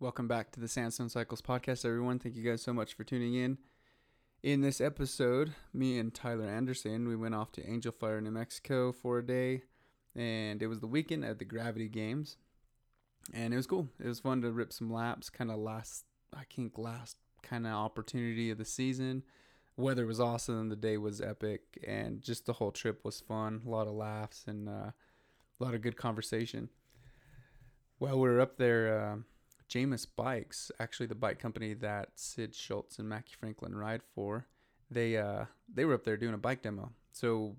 Welcome back to the Sandstone Cycles podcast, everyone. Thank you guys so much for tuning in. In this episode, me and Tyler Anderson, we went off to Angel Fire, New Mexico for a day, and it was the weekend at the Gravity Games, and it was cool. It was fun to rip some laps, kind of last kind of opportunity of the season. Weather was awesome, the day was epic, and just the whole trip was fun. A lot of laughs and a lot of good conversation. While we were up there, Jamis Bikes, actually the bike company that Syd Schultz and Macky Franklin ride for, they were up there doing a bike demo. So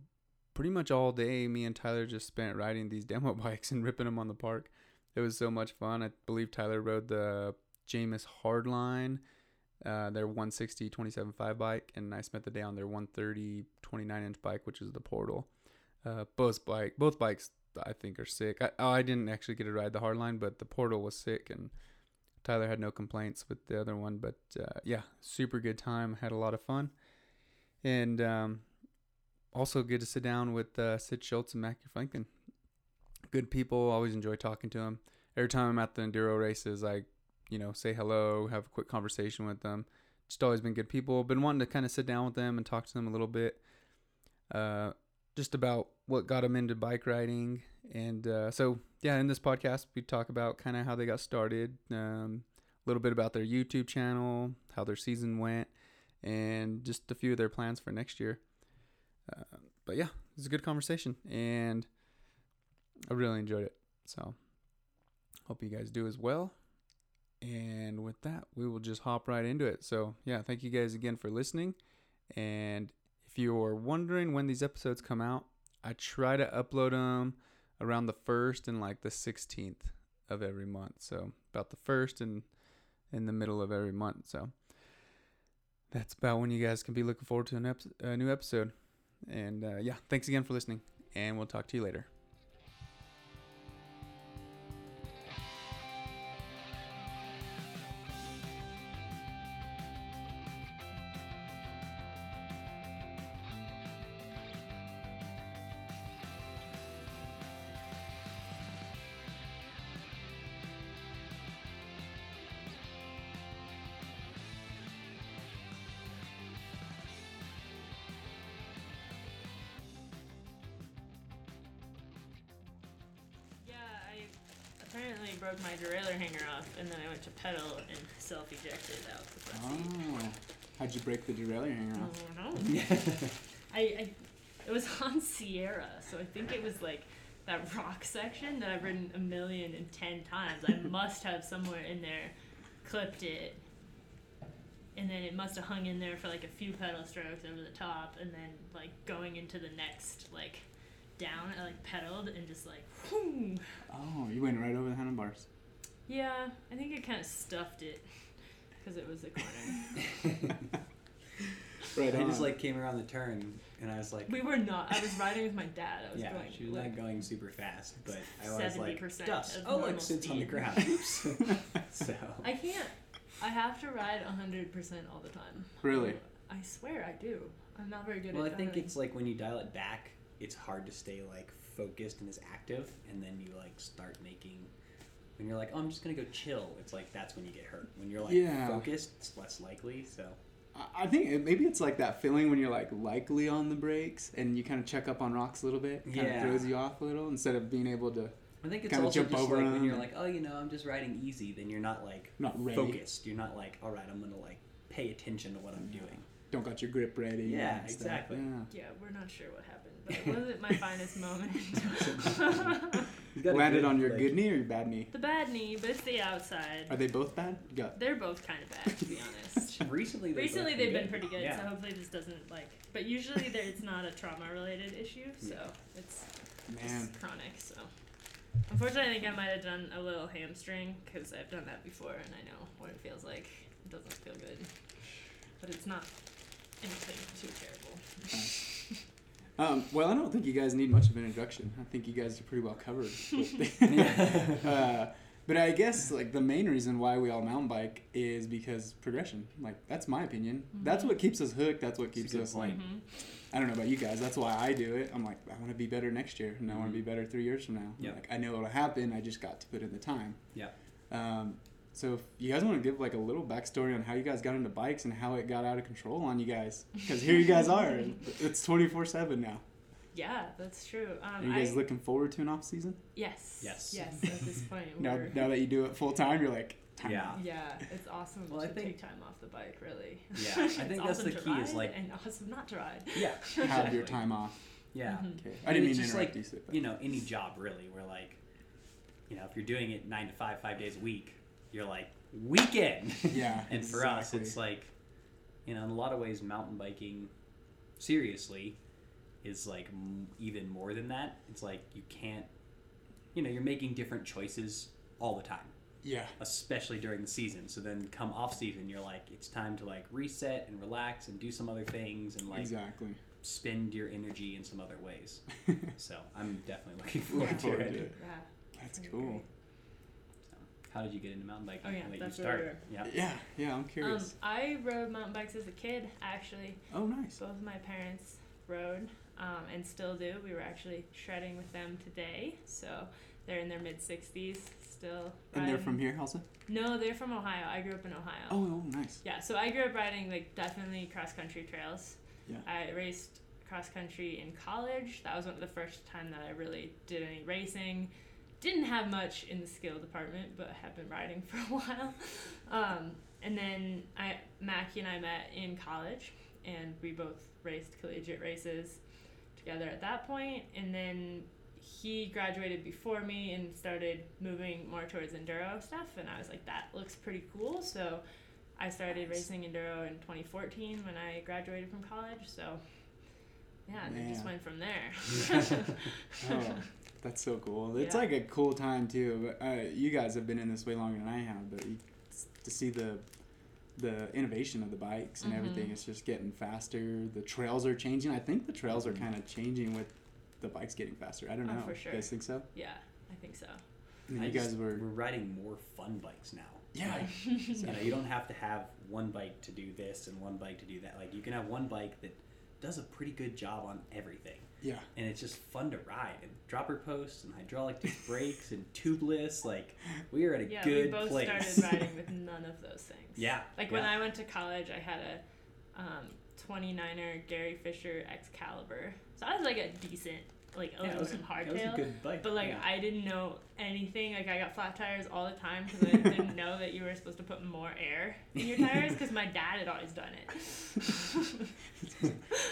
pretty much all day, me and Tyler just spent riding these demo bikes and ripping them on the park. It was so much fun. I believe Tyler rode the Jamis Hardline, their 160 27.5 bike, and I spent the day on their 130 29-inch bike, which is the Portal. Both bikes, I think, are sick. I didn't actually get to ride the Hardline, but the Portal was sick, and Tyler had no complaints with the other one, but yeah, super good time. Had a lot of fun, and also good to sit down with Syd Schultz and Macky Franklin. Good people. Always enjoy talking to them. Every time I'm at the enduro races, I say hello, have a quick conversation with them. Just always been good people. Been wanting to kind of sit down with them and talk to them a little bit, just about what got them into bike riding. And so yeah, in this podcast we talk about kind of how they got started, a little bit about their YouTube channel, how their season went, and just a few of their plans for next year. But yeah, it was a good conversation and I really enjoyed it, so hope you guys do as well. And with that, we will just hop right into it. So yeah, thank you guys again for listening. And if you're wondering when these episodes come out, I try to upload them around the 1st and like the 16th of every month. So about the 1st and in the middle of every month. So that's about when you guys can be looking forward to a new episode. And yeah, thanks again for listening, and we'll talk to you later. Apparently broke my derailleur hanger off, and then I went to pedal and self-ejected out the front seat. How'd you break the derailleur hanger off? I don't know. It was on Sierra, so I think it was like that rock section that I've ridden 1,010,000 times. I must have somewhere in there clipped it, and then it must have hung in there for like a few pedal strokes over the top, and then like going into the next like down, I like pedaled and just like whoom. Oh, you went right over the handlebars. Yeah, I think it kind of stuffed it because it was a corner. Right. I just like came around the turn and I was like, I was riding with my dad. I was going, she was like, not going super fast, but I was like, dust. Oh, look, sits on the ground. Oops. So I have to ride 100% all the time. Really? I swear I do. I'm not very good at it. Well, I think it's like when you dial it back, it's hard to stay like focused and as active, and then you like start making, when you're like, oh, I'm just gonna go chill, it's like that's when you get hurt. When you're like focused, it's less likely. So I think maybe it's like that feeling when you're like likely on the brakes and you kind of check up on rocks a little bit, kind of throws you off a little, instead of being able to. I think it's also just like when you're like, oh, I'm just riding easy, then you're not focused. You're not like, all right, I'm gonna like pay attention to what I'm doing. Don't got your grip ready. Yeah, exactly. Yeah, we're not sure what happened, but it wasn't my finest moment. Landed on your good knee or your bad knee? The bad knee, but it's the outside. Are they both bad? Yeah. They're both kind of bad, to be honest. Recently they've been pretty good, so hopefully this doesn't But usually it's not a trauma-related issue, so it's chronic, so... Unfortunately, I think I might have done a little hamstring, because I've done that before, and I know what it feels like. It doesn't feel good. But it's not... anything too terrible. Well, I don't think you guys need much of an introduction. I think you guys are pretty well covered. But I guess the main reason why we all mountain bike is because progression. That's my opinion. Mm-hmm. That's what keeps us hooked. That's what keeps us I don't know about you guys. That's why I do it. I'm like, I want to be better next year, and I want to be better 3 years from now. Yep. I know it'll happen. I just got to put in the time. Yeah. So if you guys want to give like a little backstory on how you guys got into bikes and how it got out of control on you guys, because here you guys are. It's 24/7 now. Yeah, that's true. Are you guys looking forward to an off season? Yes. At this point, now that you do it full time, you're like, time. Yeah. It's awesome to take time off the bike, really. Yeah, I think that's awesome the key is like, and awesome not to ride. Yeah, have your time off. Yeah, okay. I didn't mean to interrupt you, Syd. You know, any job really, where like, you know, if you're doing it 9 to 5, 5 days a week, you're like weekend. Yeah, and for us, it's like, you know, in a lot of ways, mountain biking, seriously, is like even more than that. It's like you can't, you know, you're making different choices all the time. Yeah, especially during the season. So then come off season, you're like, it's time to like reset and relax and do some other things and like spend your energy in some other ways. So I'm definitely looking forward to it. Yeah, that's cool. Great. How did you get into mountain biking? Yeah, I'm curious. I rode mountain bikes as a kid, actually. Oh, nice. Both of my parents rode and still do. We were actually shredding with them today, so they're in their mid-60s still. And they're from here also? No, they're from Ohio. I grew up in Ohio. Oh, nice. Yeah, so I grew up riding, like, definitely cross-country trails. Yeah. I raced cross-country in college. That was one of the first time that I really did any racing. Didn't have much in the skill department, but have been riding for a while. And then Macky and I met in college, and we both raced collegiate races together at that point. And then he graduated before me and started moving more towards enduro stuff, and I was like, that looks pretty cool. So I started racing enduro in 2014 when I graduated from college. So, yeah, and it just went from there. That's so cool. It's like a cool time too. You guys have been in this way longer than I have, but to see the innovation of the bikes and everything, it's just getting faster. The trails are changing. I think the trails are kind of changing with the bikes getting faster. I don't know. For sure. You guys think so? Yeah, I think so. And we're riding more fun bikes now. Yeah. Like, you know, you don't have to have one bike to do this and one bike to do that. Like you can have one bike that does a pretty good job on everything. Yeah. And it's just fun to ride. And dropper posts and hydraulic disc brakes and tubeless. Like, we are at a good place. Yeah, we both started riding with none of those things. Yeah. Like, when I went to college, I had a 29er Gary Fisher Excalibur. So I was, like, a decent, like, open hardtail. That was a good bike. But, like, I didn't know anything. Like, I got flat tires all the time because I didn't know that you were supposed to put more air in your tires because my dad had always done it.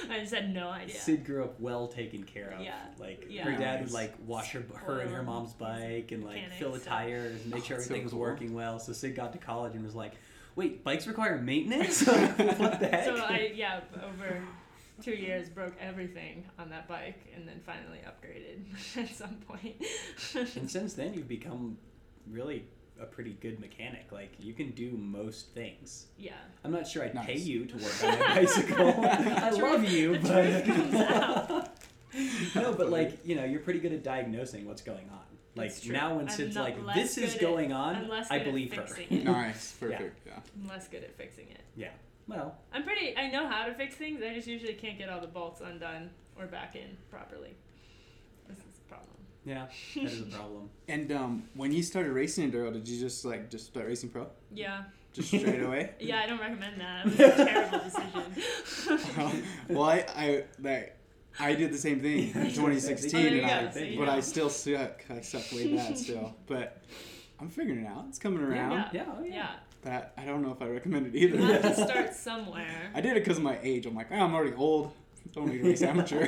I just had no idea. Syd grew up well taken care of. Yeah. Like, her dad would, like, wash her and her mom's bike and, like, fill the tires and make sure everything was working well. So Syd got to college and was like, wait, bikes require maintenance? Like, what the heck? So over 2 years, broke everything on that bike, and then finally upgraded at some point. And since then, you've become really a pretty good mechanic. Like, you can do most things. Yeah. I'm not sure I'd pay you to work on a bicycle. I love you, but... No, but, like, you know, you're pretty good at diagnosing what's going on. Like, now when Sid's like, this is going on, I believe her. Nice. Perfect. Yeah. I'm less good at fixing it. Yeah. Well, I know how to fix things. I just usually can't get all the bolts undone or back in properly. This is a problem. Yeah, that is a problem. And when you started racing enduro, did you just start racing pro? Yeah. Just straight away? Yeah, I don't recommend that. It was a terrible decision. Well, I did the same thing in 2016, but I still suck. I suck way bad still. But I'm figuring it out. It's coming around. Yeah. That I don't know if I recommend it either. You have to start somewhere. I did it because of my age. I'm like, I'm already old. Don't need to race amateur.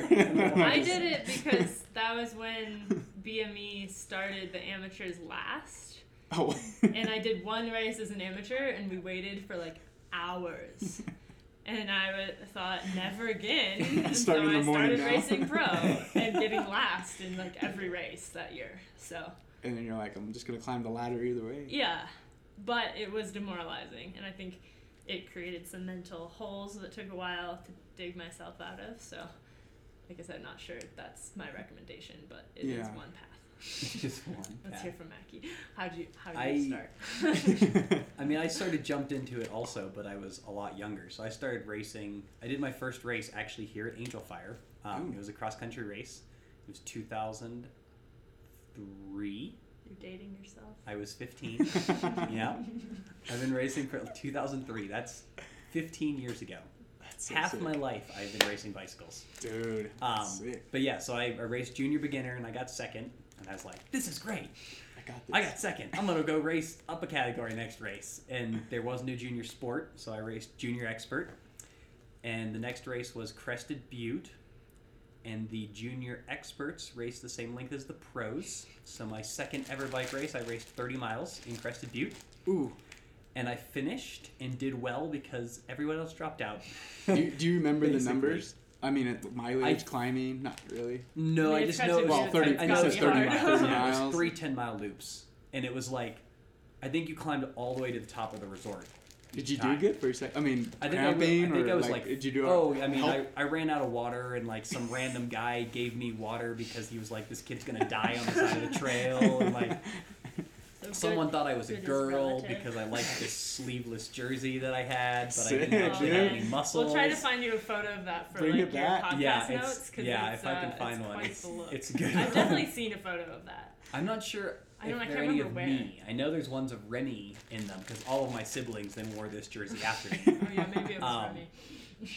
I did it because that was when BME started the amateurs last. Oh. And I did one race as an amateur, and we waited for like hours. And I thought, never again. And so I started racing pro and getting last in like every race that year. So. And then you're like, I'm just gonna climb the ladder either way. Yeah. But it was demoralizing, and I think it created some mental holes that took a while to dig myself out of. So, like I said, I'm not sure that's my recommendation, but it is one path. It is one path. Let's hear from Macky. How did you start? I mean, I sort of jumped into it also, but I was a lot younger. So I started racing. I did my first race actually here at Angel Fire. It was a cross-country race. It was 2003. You're dating yourself. I was 15. Yeah. I've been racing for 2003. That's 15 years ago. That's so half sick. My life I've been racing bicycles. Dude. But yeah, so I raced junior beginner and I got second. And I was like, this is great. I got second. I'm going to go race up a category next race. And there was no junior sport, so I raced junior expert. And the next race was Crested Butte. And the junior experts raced the same length as the pros. So my second ever bike race, I raced 30 miles in Crested Butte. Ooh. And I finished and did well because everyone else dropped out. Do you remember the numbers? I mean, at mileage, climbing, not really. No, I just know it was 30 miles. It was 3 10-mile loops. And it was like, I think you climbed all the way to the top of the resort. Did you do good for a second? I mean, I think I was like, did you do I ran out of water and like some random guy gave me water because he was like, this kid's going to die on the side of the trail. And like, someone thought I was a girl because I liked this sleeveless jersey that I had, but sick. I didn't actually have any muscles. We'll try to find you a photo of that for like your podcast notes. If I can find one, it's good. I've definitely seen a photo of that. I'm not sure if there are any of me. I know there's ones of Rennie in them because all of my siblings then wore this jersey after me. Oh yeah, maybe it was Rennie.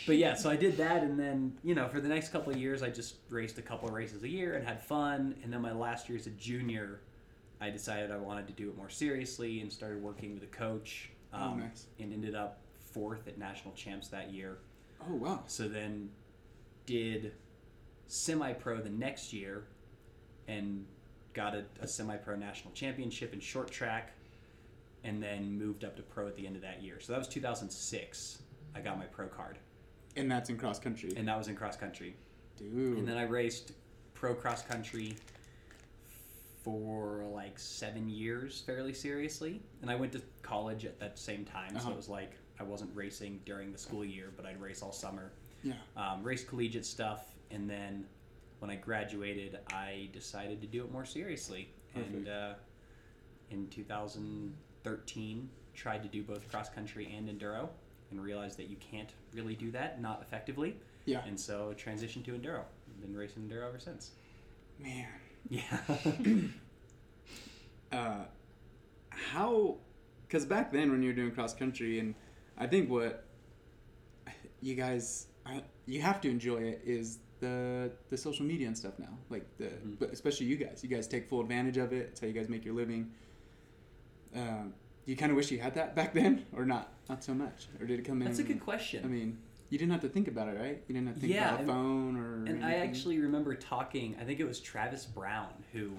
But yeah, so I did that, and then, you know, for the next couple of years, I just raced a couple of races a year and had fun. And then my last year as a junior, I decided I wanted to do it more seriously and started working with a coach and ended up 4th at national champs that year. Oh, wow. So then did semi-pro the next year and got a semi-pro national championship in short track and then moved up to pro at the end of that year. So that was 2006. I got my pro card. And that's in cross country. And that was in cross country. Dude. And then I raced pro cross country for like 7 years fairly seriously, and I went to college at that same time. So it was like I wasn't racing during the school year, but I'd race all summer. Yeah. Race collegiate stuff, and then when I graduated I decided to do it more seriously. Perfect. And in 2013 tried to do both cross country and enduro and realized that you can't really do that, not effectively. Yeah. And so transitioned to enduro. I've been racing enduro ever since. Man. Yeah. Because back then when you were doing cross country, and I think what you guys, you have to enjoy it, is the social media and stuff now. Like but especially you guys take full advantage of it. It's how you guys make your living. You kind of wish you had that back then, or not? Not so much, or did it come in? That's a good question. I mean, you didn't have to think about it, right? You didn't have to think about a phone or anything. I actually remember talking, I think it was Travis Brown, who,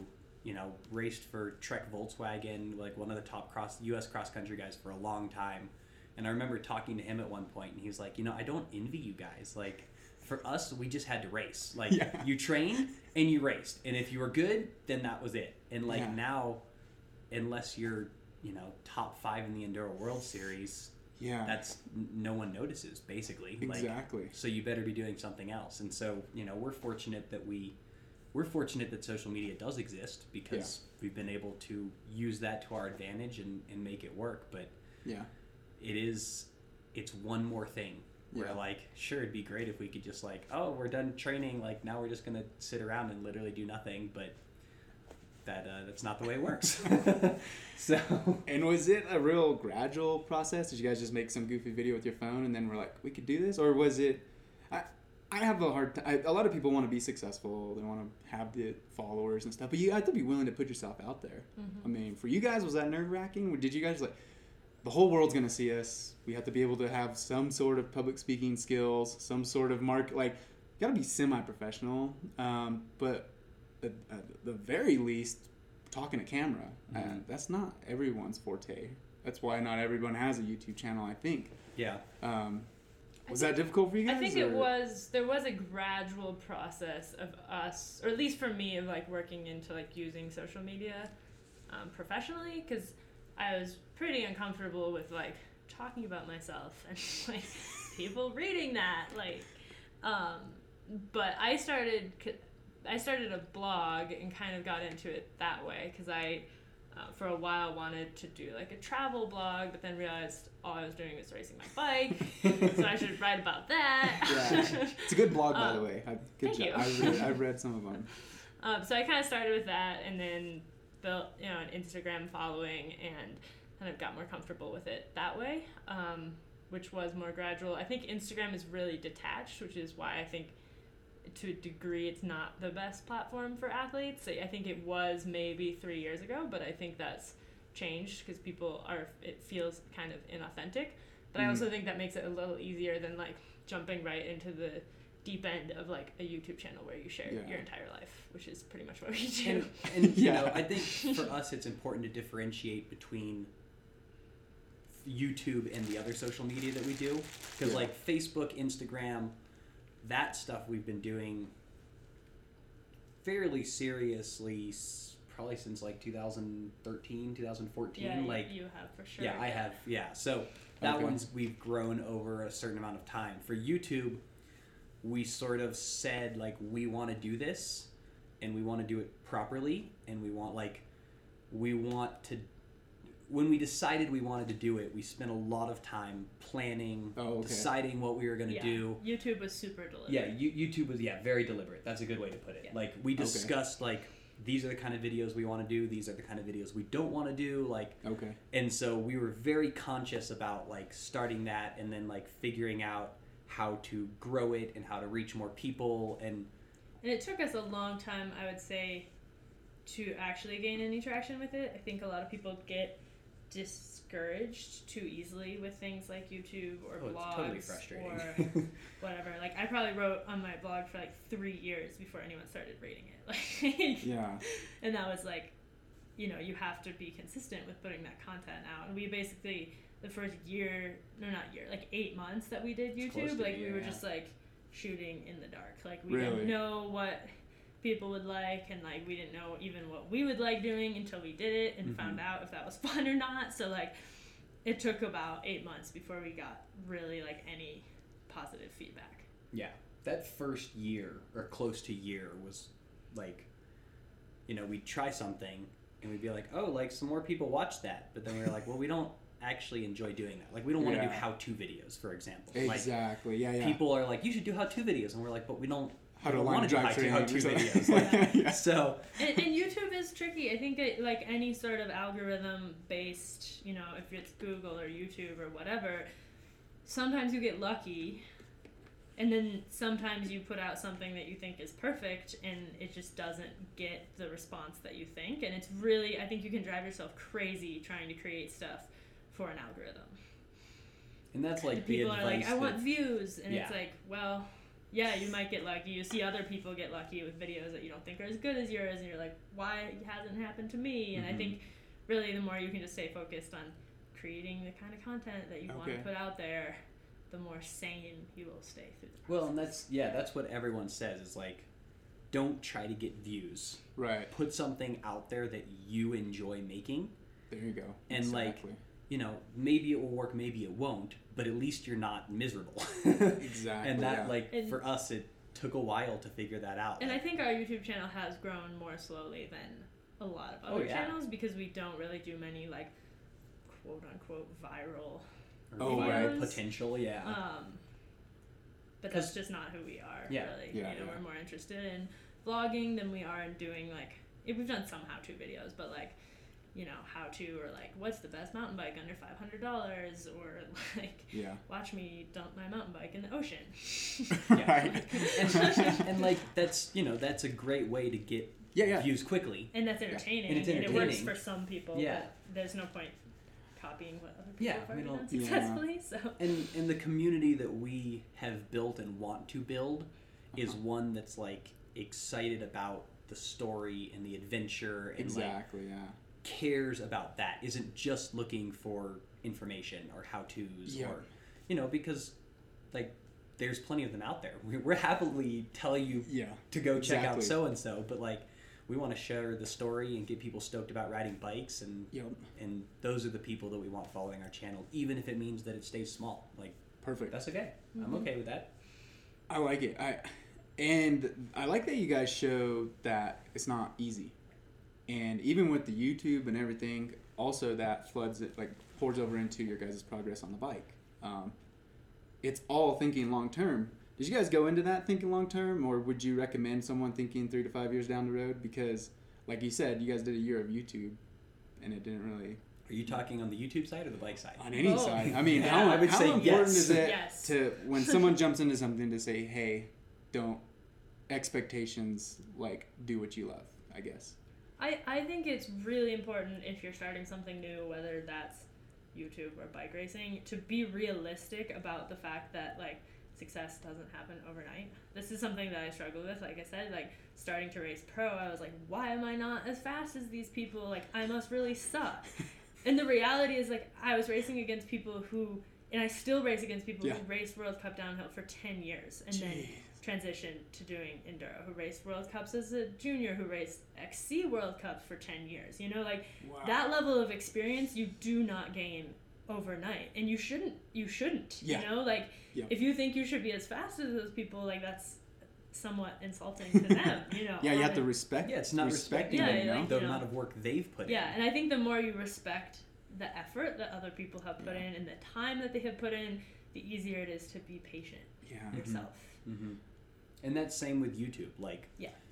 you know, raced for Trek Volkswagen, like one of the top U.S. cross-country guys for a long time. And I remember talking to him at one point, and he was like, you know, I don't envy you guys. Like, for us, we just had to race. Like, you trained and you raced. And if you were good, then that was it. And, like, now, unless you're, you know, top 5 in the Enduro World Series... Yeah, that's no one notices, basically. Exactly. Like, so you better be doing something else. And so, you know, we're fortunate that social media does exist because we've been able to use that to our advantage and make it work. But it's one more thing where like, sure, it'd be great if we could just like, oh, we're done training. Like now we're just going to sit around and literally do nothing. But that's not the way it works. And was it a real gradual process? Did you guys just make some goofy video with your phone and then we're like, we could do this? Or was it, I have a hard time, a lot of people want to be successful, they want to have the followers and stuff, but you have to be willing to put yourself out there. Mm-hmm. I mean, for you guys, was that nerve-wracking? Did you guys like, the whole world's going to see us, we have to be able to have some sort of public speaking skills, some sort of like, got to be semi-professional, but at the very least, talking to camera. Mm-hmm. That's not everyone's forte. That's why not everyone has a YouTube channel, I think. Yeah. Was that difficult for you guys? I think there was a gradual process of us, or at least for me, of like working into like using social media professionally, because I was pretty uncomfortable with like talking about myself and like people reading that. Like, but I started a blog and kind of got into it that way because I, for a while, wanted to do like a travel blog, but then realized all I was doing was racing my bike, so I should write about that. Yeah. It's a good blog, by the way. Good job. Thank you. I've read some of them. So I kind of started with that, and then built, you know, an Instagram following and kind of got more comfortable with it that way, which was more gradual. I think Instagram is really detached, which is why I think to a degree it's not the best platform for athletes. I think it was maybe 3 years ago, but I think that's changed because people are, it feels kind of inauthentic. But I also think that makes it a little easier than like jumping right into the deep end of like a YouTube channel where you share your entire life, which is pretty much what we do. And you know, I think for us it's important to differentiate between YouTube and the other social media that we do, because like Facebook, Instagram, that stuff we've been doing fairly seriously probably since like 2013, 2014. Yeah, like you have for sure. Yeah, I have. Yeah, so that one's we've grown over a certain amount of time. For YouTube, we sort of said like we want to do this, and we want to do it properly, and we want like we want to. When we decided we wanted to do it, we spent a lot of time planning, deciding what we were going to do. YouTube was super deliberate. Yeah, YouTube was very deliberate. That's a good way to put it. Yeah. Like we discussed like these are the kind of videos we want to do. These are the kind of videos we don't want to do. Like and so we were very conscious about like starting that and then like figuring out how to grow it and how to reach more people. And it took us a long time, I would say, to actually gain any traction with it. I think a lot of people get discouraged too easily with things like YouTube or blogs. It's totally frustrating. Or whatever. Like I probably wrote on my blog for like 3 years before anyone started reading it. Like And that was like, you know, you have to be consistent with putting that content out. And we basically the first year, no, not year, like 8 months that we did YouTube, like we were just like shooting in the dark. Like we didn't know what people would like, and like we didn't know even what we would like doing until we did it and found out if that was fun or not. So like it took about 8 months before we got really like any positive feedback. Yeah, that first year or close to year was like, you know, we'd try something and we'd be like, oh, like some more people watch that, but then we were like, well, we don't actually enjoy doing that. Like we don't want to do how-to videos, for example. Exactly. Like, people are like, you should do how-to videos, and we're like, but we don't want to do how-to videos. Like, so and YouTube is tricky. I think it, like any sort of algorithm-based, you know, if it's Google or YouTube or whatever, sometimes you get lucky, and then sometimes you put out something that you think is perfect, and it just doesn't get the response that you think. And it's really, I think you can drive yourself crazy trying to create stuff for an algorithm. And that's like and people the are like, I want views, and it's like, well, yeah, you might get lucky. You see other people get lucky with videos that you don't think are as good as yours, and you're like, why hasn't it happened to me? And I think really the more you can just stay focused on creating the kind of content that you want to put out there, the more sane you will stay through the process. Well, and that's that's what everyone says is like, don't try to get views. Right. Put something out there that you enjoy making. There you go. And like, you know, maybe it will work, maybe it won't, but at least you're not miserable. Exactly. And that, like, and for us, it took a while to figure that out. And I think our YouTube channel has grown more slowly than a lot of other channels because we don't really do many, like, quote-unquote viral videos. Potential, but that's just not who we are, really. Yeah, you know, we're more interested in vlogging than we are in doing, like, we've done some how-to videos, but, like, you know, how to, or like, what's the best mountain bike under $500, or like, watch me dump my mountain bike in the ocean. And like, that's, you know, that's a great way to get views quickly. And that's entertaining. And it's entertaining. And it works for some people. Yeah. But there's no point copying what other people have already done successfully. So. And the community that we have built and want to build is one that's like excited about the story and the adventure. And like, cares about that, isn't just looking for information or how-tos or, you know, because like there's plenty of them out there. We're happily tell you to go check out so-and-so, but like we want to share the story and get people stoked about riding bikes, and and those are the people that we want following our channel, even if it means that it stays small. Like that's okay. I'm okay with that. I like it. I like that you guys show that it's not easy. And even with the YouTube and everything, also that floods it, like pours over into your guys' progress on the bike. It's all thinking long term. Did you guys go into that thinking long term, or would you recommend someone thinking 3 to 5 years down the road? Because like you said, you guys did a year of YouTube, and it didn't really... Are you talking on the YouTube side or the bike side? On any side. I mean, yeah, how important is it to, when someone jumps into something, to say, hey, don't... expectations, like, do what you love, I guess. I think it's really important if you're starting something new, whether that's YouTube or bike racing, to be realistic about the fact that, like, success doesn't happen overnight. This is something that I struggled with. Like I said, like, starting to race pro, I was like, why am I not as fast as these people? Like, I must really suck. And the reality is, like, I was racing against people who, and I still race against people who raced World Cup downhill for 10 years and then transitioned to doing enduro, who raced World Cups as a junior, who raced XC World Cups for 10 years. You know, like, that level of experience you do not gain overnight, and you shouldn't you know, like, if you think you should be as fast as those people, like, that's somewhat insulting to them, you know. You have to respect it's not respecting them, you know, like, the amount of work they've put in. And I think the more you respect the effort that other people have put in and the time that they have put in, the easier it is to be patient yourself. And that's same with YouTube. Like,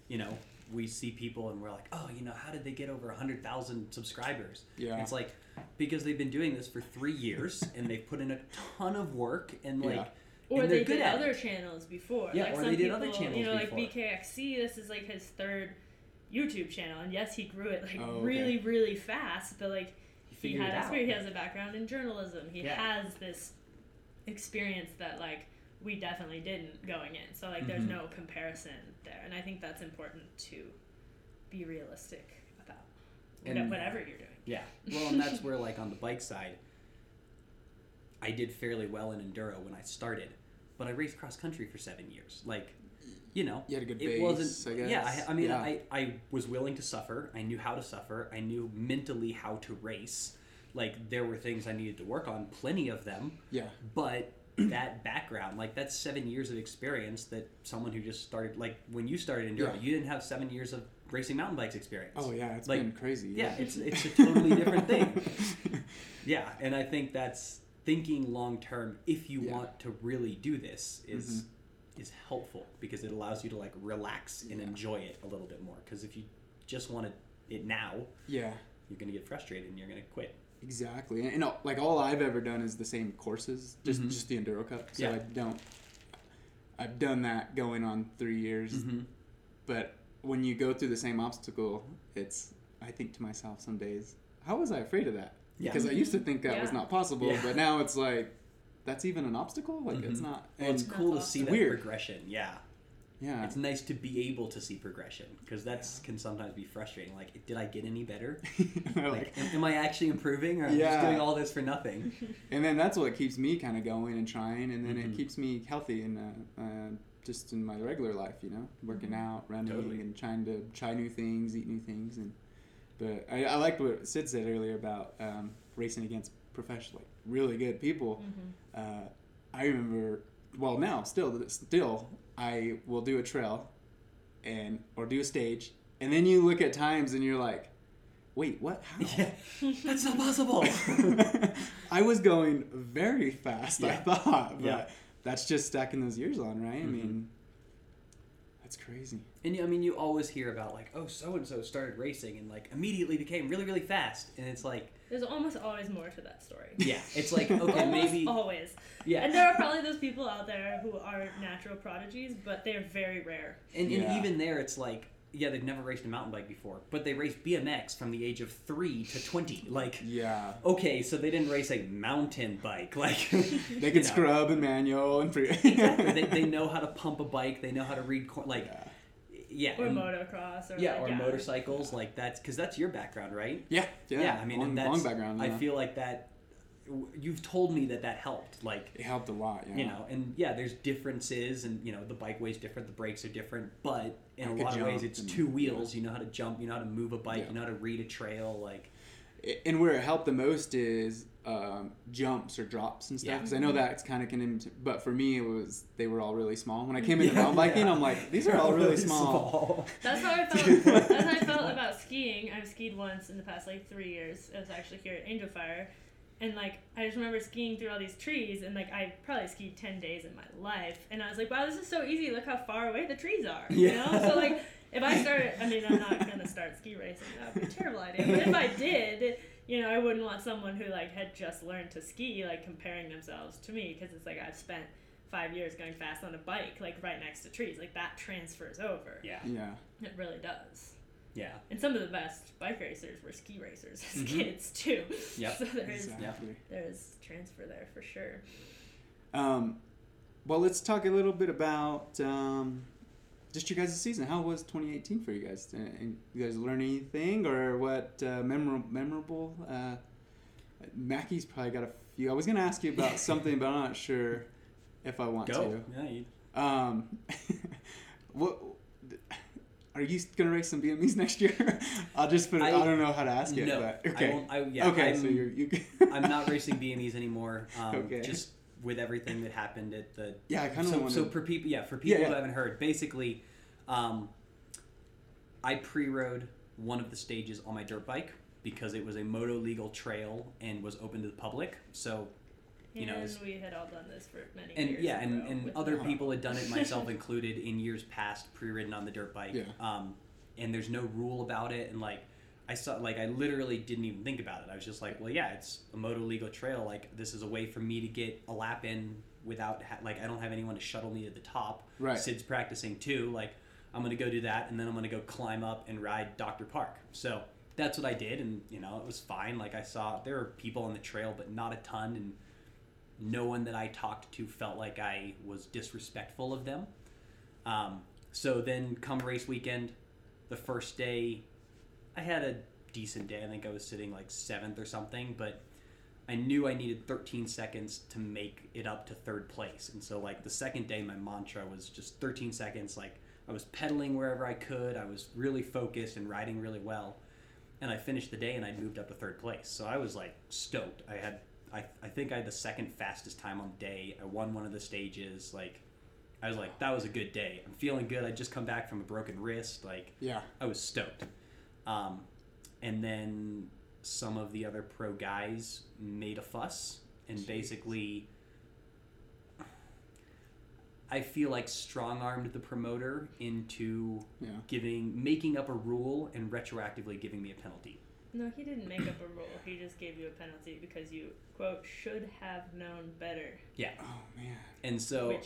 you know, we see people and we're like, oh, you know, how did they get over 100,000 subscribers? And it's like, because they've been doing this for 3 years and they've put in a ton of work, and like, or they did other channels before. Yeah, like, or they did other channels before. You know, like BKXC, this is like his third YouTube channel, and yes, he grew it like really, really fast, but like, he had experience. He has a background in journalism. He has this experience that, like, we definitely didn't going in. So, like, there's no comparison there. And I think that's important to be realistic about, and whatever you're doing. Yeah. Well, and that's where, like, on the bike side, I did fairly well in enduro when I started, but I raced cross country for 7 years. Like, you know, you had a good base, it wasn't, I guess. Yeah, I mean, yeah. I was willing to suffer. I knew how to suffer. I knew mentally how to race. Like, there were things I needed to work on, plenty of them. Yeah. But that background, like, that's 7 years of experience that someone who just started, like, when you started enduro, you didn't have 7 years of racing mountain bikes experience. Oh, yeah, it's, like, been crazy. Yeah, it's a totally different thing. Yeah, and I think that's thinking long-term, if you want to really do this, is... is helpful, because it allows you to, like, relax and enjoy it a little bit more. Because if you just want it now, you're going to get frustrated and you're going to quit. Exactly. And, like, all I've ever done is the same courses, just the Enduro Cup. So I've done that going on 3 years. But when you go through the same obstacle, it's, I think to myself some days, how was I afraid of that? Because I used to think that was not possible, but now it's like, that's even an obstacle? Like, it's not... Well, it's cool to see that progression, yeah. It's nice to be able to see progression, because that can sometimes be frustrating. Like, did I get any better? like, am I actually improving, or am I just doing all this for nothing? And then that's what keeps me kind of going and trying, and then it keeps me healthy and just in my regular life, you know? Working out, running, and trying to try new things, eat new things. But I liked what Syd said earlier about racing against professionally really good people. I remember, well, now still I will do a trail or do a stage, and then you look at times and you're like, wait, what? How? That's not possible. I was going very fast, I thought, but that's just stacking those years on, right? I mean, that's crazy. And I mean, you always hear about, like, oh, so-and-so started racing and, like, immediately became really, really fast. And it's like... There's almost always more to that story. Yeah. It's like, okay, almost maybe... always. Yeah. And there are probably those people out there who are natural prodigies, but they're very rare. And even there, it's like, they've never raced a mountain bike before, but they raced BMX from the age of 3 to 20. Like, okay, so they didn't race a mountain bike. Like, they could scrub and manual and free. Exactly. They know how to pump a bike. They know how to read, like... Yeah, or motocross, or motorcycles, like that's because that's your background, right? Yeah. I mean, long background. Yeah. I feel like that. You've told me that helped. Like, it helped a lot. Yeah. You know, and there's differences, and you know, the bike weighs different, the brakes are different, but in a lot of ways, it's two wheels. You know how to jump. You know how to move a bike. You know how to read a trail. Like, and where it helped the most is jumps or drops and stuff, because I know that's kind of but for me it was, they were all really small when I came into mountain biking. I'm like, these are all really small. That's how I felt. That's how I felt about skiing. I've skied once in the past, like, 3 years. It was actually here at Angel Fire, and like, I just remember skiing through all these trees, and like, I probably skied 10 days in my life, and I was like, wow, this is so easy, look how far away the trees are, you know? So like, If I started, I mean, I'm not going to start ski racing. That would be a terrible idea. But if I did, you know, I wouldn't want someone who, like, had just learned to ski, like, comparing themselves to me. Because it's like I've spent 5 years going fast on a bike, like, right next to trees. Like, that transfers over. Yeah. Yeah. It really does. Yeah. And some of the best bike racers were ski racers as kids, too. Yep. So there is transfer there for sure. Well, let's talk a little bit about... just your guys' season. How was 2018 for you guys? Did you guys learn anything, or what memorable? Mackie's probably got a few. I was going to ask you about something, but I'm not sure if I want to. Yeah, what are you going to race some BMEs next year? I'll just put it. I don't know how to ask it. No, but, okay. Okay, so you. I'm not racing BMEs anymore. Okay. Just with everything that happened at the... Yeah, I kind of want to... So for people who haven't heard, basically, I pre-rode one of the stages on my dirt bike because it was a moto legal trail and was open to the public. So, we had all done this for many years. Yeah, and other people had done it, myself included, in years past, pre-ridden on the dirt bike. Yeah. And there's no rule about it. And, like, I saw, like, I literally didn't even think about it. I was just like, well, yeah, it's a moto legal trail. Like, this is a way for me to get a lap in without, I don't have anyone to shuttle me to the top. Right. Sid's practicing too. Like, I'm going to go do that, and then I'm going to go climb up and ride Dr. Park. So that's what I did, and, it was fine. Like, I saw there were people on the trail, but not a ton, and no one that I talked to felt like I was disrespectful of them. So then come race weekend, the first day, I had a decent day. I think I was sitting like 7th or something, but I knew I needed 13 seconds to make it up to 3rd place. And so, like, the second day, my mantra was just 13 seconds. Like, I was pedaling wherever I could. I was really focused and riding really well. And I finished the day and I moved up to 3rd place. So I was, like, stoked. I think I had the second fastest time on the day. I won one of the stages. Like, I was like, that was a good day. I'm feeling good. I just come back from a broken wrist. Like, yeah, I was stoked. And then some of the other pro guys made a fuss, and basically I feel like strong-armed the promoter into making up a rule and retroactively giving me a penalty. No, he didn't make up a rule. He just gave you a penalty because you, quote, should have known better. Yeah. Oh, man. And so...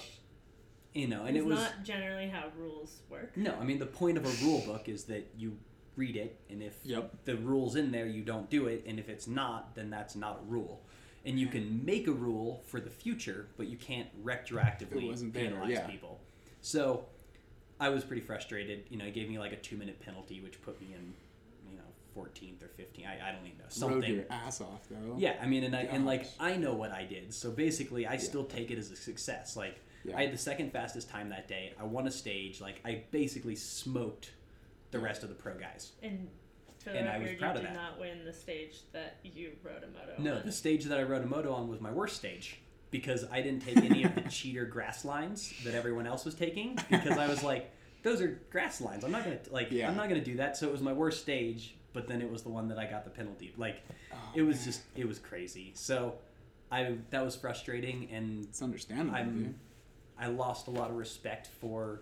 and it was... It's not generally how rules work. No, I mean, the point of a rule book is that you... read it, and if the rule's in there, you don't do it, and if it's not, then that's not a rule. And you can make a rule for the future, but you can't retroactively penalize people. So I was pretty frustrated. It gave me like a 2-minute penalty, which put me in 14th or 15th. I don't even know. Something. Rode your ass off, though. Yeah, I mean, I know what I did, so basically I still take it as a success. Like, I had the second fastest time that day. I won a stage. Like, I basically smoked the rest of the pro guys. And to the record, I was proud of that. You did not win the stage that you rode a moto on. No, the stage that I rode a moto on was my worst stage because I didn't take any of the cheater grass lines that everyone else was taking because I was like, those are grass lines. I'm not going to I'm not going to do that. So it was my worst stage, but then it was the one that I got the penalty. Like, it was crazy. So that was frustrating, and it's understandable. I lost a lot of respect for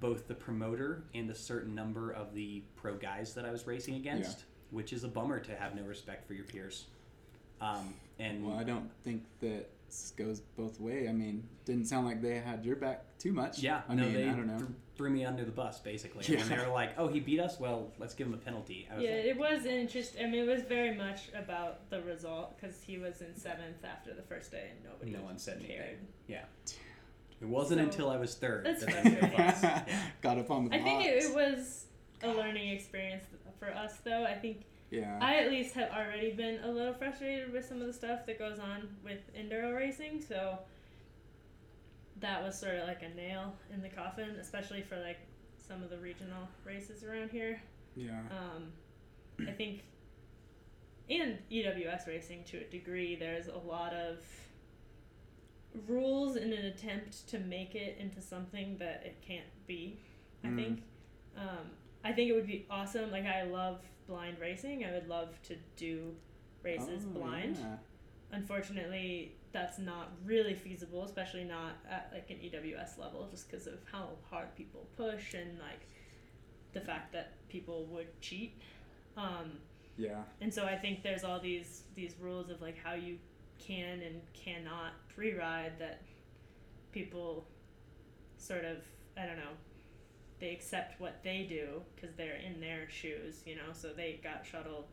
both the promoter and a certain number of the pro guys that I was racing against, which is a bummer to have no respect for your peers. I don't think that goes both way. I mean, didn't sound like they had your back too much. Yeah, I don't know. Threw me under the bus basically. Yeah. And they were like, "Oh, he beat us. Well, let's give him a penalty." It was interesting. I mean, it was very much about the result because he was in 7th after the first day, and no one said anything. Yeah. It wasn't until I was 3rd that I made a fuss. Got up on the box. I think it was a learning experience for us, though. I think I at least have already been a little frustrated with some of the stuff that goes on with enduro racing, so that was sort of like a nail in the coffin, especially for like some of the regional races around here. Yeah. I think, and EWS racing to a degree, there's a lot of rules in an attempt to make it into something that it can't be. I think it would be awesome. Like, I love blind racing. I would love to do races blind. Yeah. Unfortunately, that's not really feasible, especially not at like an EWS level, just because of how hard people push and like the fact that people would cheat. Yeah. And so I think there's all these rules of like how you can and cannot pre-ride that people sort of, I don't know, they accept what they do because they're in their shoes, you know, so they got shuttled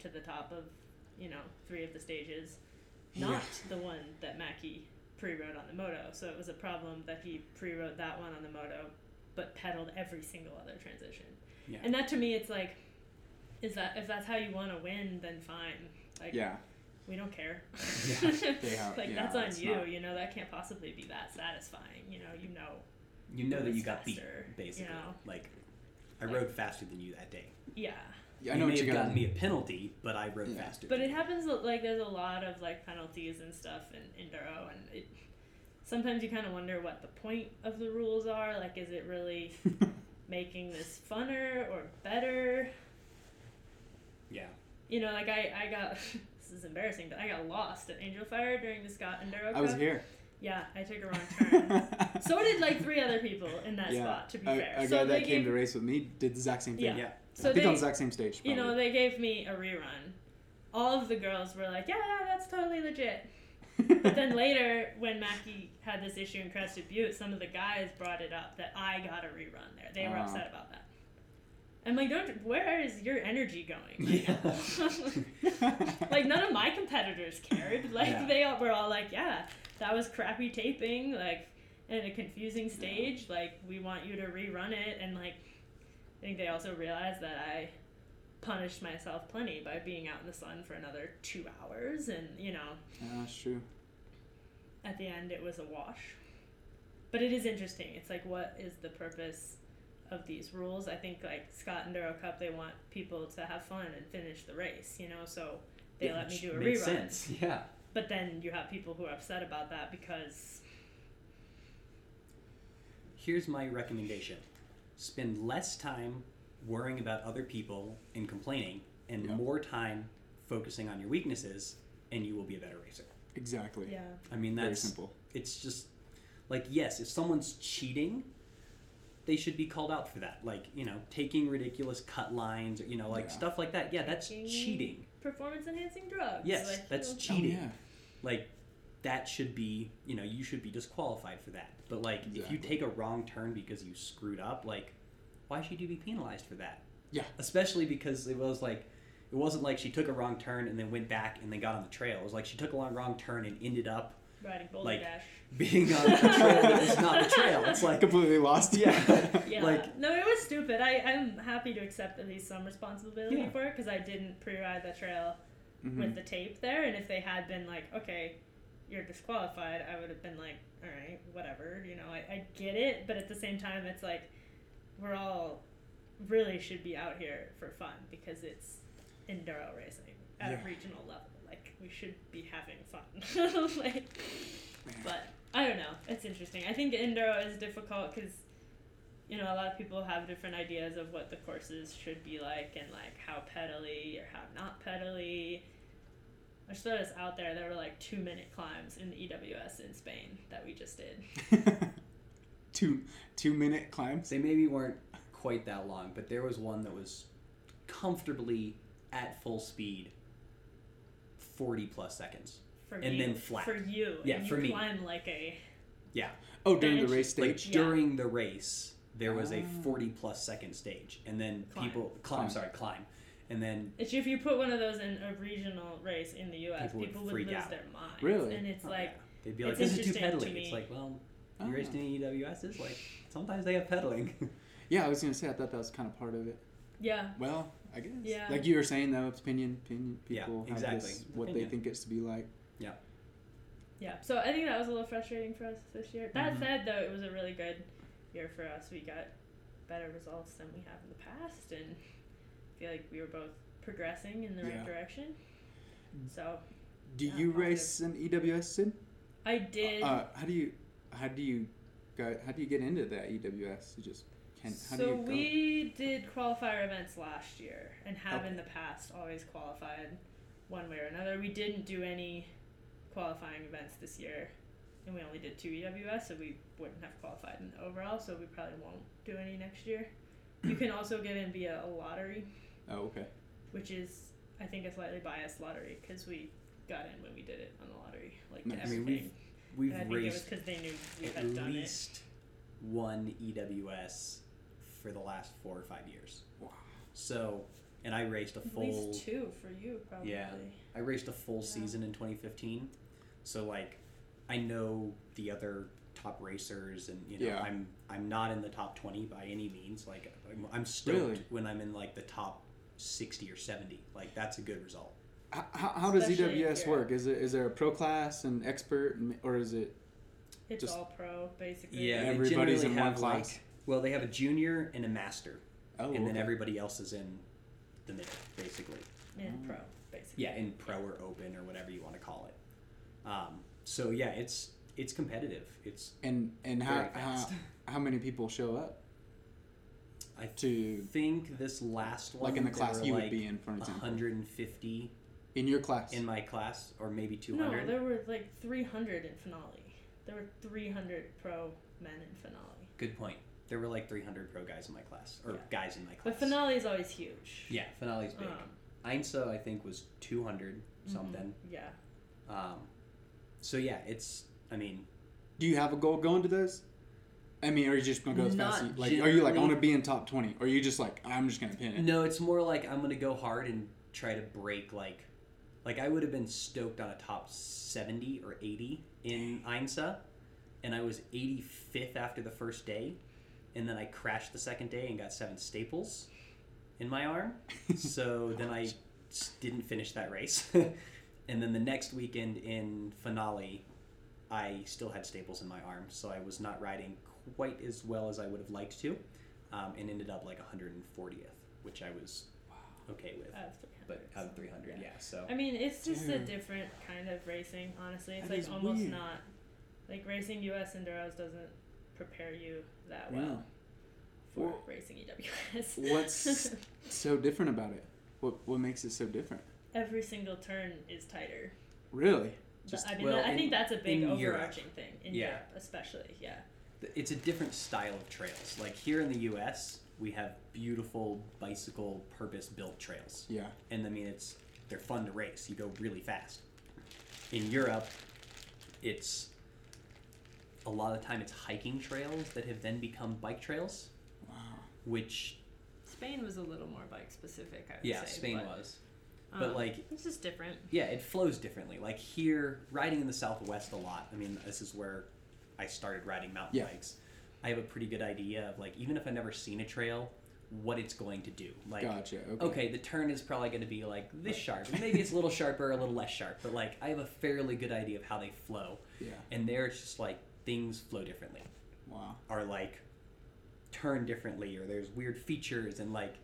to the top of, you know, 3 of the stages, not the one that Macky pre-rode on the moto. So it was a problem that he pre-rode that one on the moto, but pedaled every single other transition. Yeah. And that to me, it's like, is that if that's how you want to win, then fine. Like, yeah. We don't care. That's on you. Not... You know, that can't possibly be that satisfying. You know that you got beat, basically. You know? Like, I rode faster than you that day. Yeah, I know you may have gotten me a penalty, but I rode faster. But it happens, like, there's a lot of, like, penalties and stuff in Enduro, and it, sometimes you kind of wonder what the point of the rules are. Like, is it really making this funner or better? Yeah. You know, like, I got... This is embarrassing, but I got lost at Angel Fire during the Scott Enduro Cup. I was here. Yeah, I took a wrong turn. So did like 3 other people in that spot, to be fair. A guy that came to race with me did the exact same thing. Yeah. So I think on the exact same stage. Probably. You know, they gave me a rerun. All of the girls were like, yeah, that's totally legit. But then later, when Macky had this issue in Crested Butte, some of the guys brought it up that I got a rerun there. They were upset about that. I'm like, where is your energy going? Like, none of my competitors cared. Like, they were all like, yeah, that was crappy taping, like, and a confusing stage. Yeah. Like, we want you to rerun it. And, like, I think they also realized that I punished myself plenty by being out in the sun for another 2 hours. And, you know. Yeah, that's true. At the end, it was a wash. But it is interesting. It's like, what is the purpose of these rules? I think like Scott Enduro Cup, they want people to have fun and finish the race, you know, so they let me do a rerun. Sense. Yeah. But then you have people who are upset about that because... Here's my recommendation. Spend less time worrying about other people and complaining and more time focusing on your weaknesses and you will be a better racer. Exactly. Yeah. I mean, that's... Very simple. It's just like, yes, if someone's cheating... They should be called out for that. Like, you know, taking ridiculous cut lines or, you know, like stuff like that. Yeah, that's cheating. Performance enhancing drugs. Yes, like, that's cheating. Oh, yeah. Like, that should be, you know, you should be disqualified for that. But, like, if you take a wrong turn because you screwed up, like, why should you be penalized for that? Yeah. Especially because it was like, it wasn't like she took a wrong turn and then went back and then got on the trail. It was like she took a wrong turn and ended up riding Boulder Dash. Being on a trail that is not a trail. It's like completely lost. Yeah. Like, no, it was stupid. I'm happy to accept at least some responsibility for it because I didn't pre-ride the trail with the tape there. And if they had been like, okay, you're disqualified, I would have been like, all right, whatever. You know, I get it. But at the same time, it's like we're all really should be out here for fun because it's enduro racing at a regional level. Like, we should be having fun. Like, but I don't know. It's interesting. I think enduro is difficult because, you know, a lot of people have different ideas of what the courses should be like and, like, how pedally or how not pedally. I just thought this out there. There were, like, 2-minute climbs in the EWS in Spain that we just did. 2-minute climbs? They maybe weren't quite that long, but there was one that was comfortably at full speed. 40-plus seconds. Then flat. For you. Yeah, and for me. You climb like a... Yeah. Oh, during the race stage? Like, during the race, there was a 40-plus second stage. And then climb. And then... If you put one of those in a regional race in the U.S., people would lose their minds. Really? And it's like... Yeah. They'd be like, this is too pedaling. It's like, well, you raced in EWS, it's like, sometimes they have pedaling. Yeah, I was going to say, I thought that was kind of part of it. Yeah. Well... I guess. Yeah. Like you were saying, though, it's opinion. People have this, what they think it's to be like. Yeah. Yeah. So I think that was a little frustrating for us this year. That said, though, it was a really good year for us. We got better results than we have in the past, and I feel like we were both progressing in the right direction. So. Do you race an EWS, Syd? I did. How do you get into that EWS? You just. So we did qualifier events last year and have in the past always qualified one way or another. We didn't do any qualifying events this year, and we only did 2 EWS, so we wouldn't have qualified in the overall, so we probably won't do any next year. You can also get in via a lottery. Oh, okay. Which is, I think, a slightly biased lottery because we got in when we did it on the lottery. Like, nice. I mean, we've raced because they knew we had done it. At least one EWS for the last 4 or 5 years. Wow. So, and I raced a full... At least two for you, probably. Yeah. I raced a full season in 2015. So, like, I know the other top racers and, you know, yeah. I'm not in the top 20 by any means. Like, I'm stoked when I'm in, like, the top 60 or 70. Like, that's a good result. How does EWS work? Is there a pro class and expert, or is it... It's just all pro, basically. Yeah, everybody's in one class. Like, well, they have a junior and a master. Oh, and then everybody else is in the middle, basically. And pro, basically. Yeah, in pro or open or whatever you want to call it. So yeah, it's competitive. It's and how many people show up? I think this last one, like in the class you would be in, for example, 150 in your class. In my class, or maybe 200. No, there were like 300 in Finale. There were 300 pro men in Finale. Good point. There were like 300 pro guys in my class, or guys in my class. But Finale is always huge. Yeah, Finale's big. Einso, I think, was 200 something. Mm-hmm. Yeah. So yeah, it's. I mean, do you have a goal going to this? I mean, are you just gonna go as fast? Like, generally, are you like, I want to be in top 20? Or are you just like, I'm just gonna pin it? No, it's more like I'm gonna go hard and try to break like I would have been stoked on a top 70 or 80 in Einsa, and I was 85th after the first day. And then I crashed the second day and got 7 staples in my arm. So then I didn't finish that race. And then the next weekend in Finale, I still had staples in my arm. So I was not riding quite as well as I would have liked to. And ended up like 140th, which I was okay with. But out of 300, yeah. So I mean, it's just a different kind of racing, honestly. It's like almost weird. Not... Like racing U.S. Enduros doesn't prepare you that well for racing EWS. What's so different about it? What makes it so different? Every single turn is tighter. Really? I think that's a big overarching thing in Europe, especially. Yeah. It's a different style of trails. Like here in the U.S., we have beautiful bicycle purpose-built trails. Yeah. And I mean, they're fun to race. You go really fast. In Europe, it's. A lot of the time it's hiking trails that have then become bike trails. Wow. Which... Spain was a little more bike-specific, I would say. Yeah, Spain was. But, like... It's just different. Yeah, it flows differently. Like, here, riding in the Southwest a lot, I mean, this is where I started riding mountain bikes. I have a pretty good idea of, like, even if I've never seen a trail, what it's going to do. Like, gotcha, okay, the turn is probably going to be, like, this sharp. Maybe it's a little sharper, a little less sharp. But, like, I have a fairly good idea of how they flow. Yeah. And there it's just, like... Things flow differently. Wow. Or like turn differently, or there's weird features, and like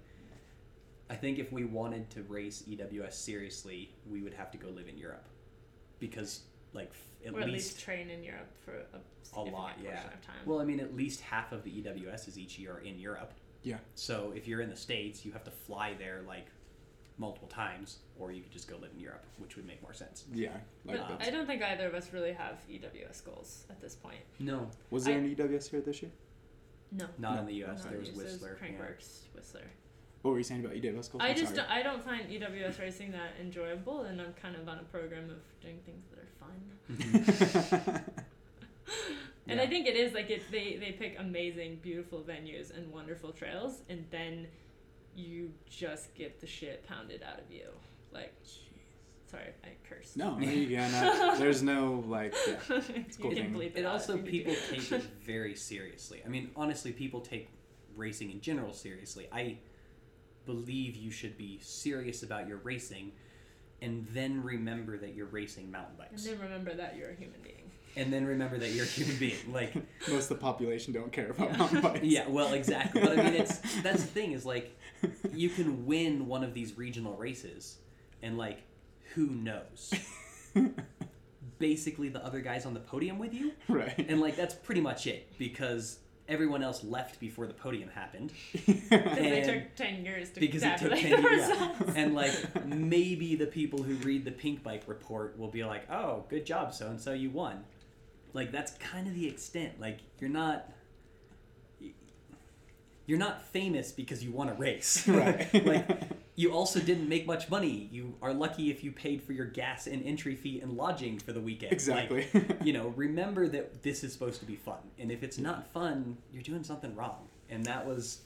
I think if we wanted to race EWS seriously, we would have to go live in Europe. Because like at least train in Europe for a significant portion of time. Well, I mean at least half of the EWSs each year are in Europe. Yeah. So if you're in the States, you have to fly there like multiple times, or you could just go live in Europe, which would make more sense. Yeah. But I don't think either of us really have EWS goals at this point. No. Was there an EWS here this year? No. Not in the U.S. There was Whistler. Crankworx Whistler. What were you saying about EWS goals? I don't find EWS racing that enjoyable, and I'm kind of on a program of doing things that are fun. And I think it is, like, they pick amazing, beautiful venues and wonderful trails, and then... You just get the shit pounded out of you. Like, jeez. Sorry, I cursed. No, there's no, like, it's cool thing. It also, people take it very seriously. I mean, honestly, people take racing in general seriously. I believe you should be serious about your racing and then remember that you're racing mountain bikes. And then remember that you're a human being. Like, most of the population don't care about mountain bikes. Yeah, well, exactly. But I mean, that's the thing is, like, you can win one of these regional races, and, like, who knows? Basically, the other guy's on the podium with you. Right. And, like, that's pretty much it, because everyone else left before the podium happened. Because it took 10 years. And, like, maybe the people who read the Pink Bike report will be like, oh, good job, so-and-so, you won. Like, that's kind of the extent. Like, you're not... you're not famous because you won a race. Right. Like, you also didn't make much money. You are lucky if you paid for your gas and entry fee and lodging for the weekend. Exactly. Like, you know, remember that this is supposed to be fun. And if it's not fun, you're doing something wrong. And that was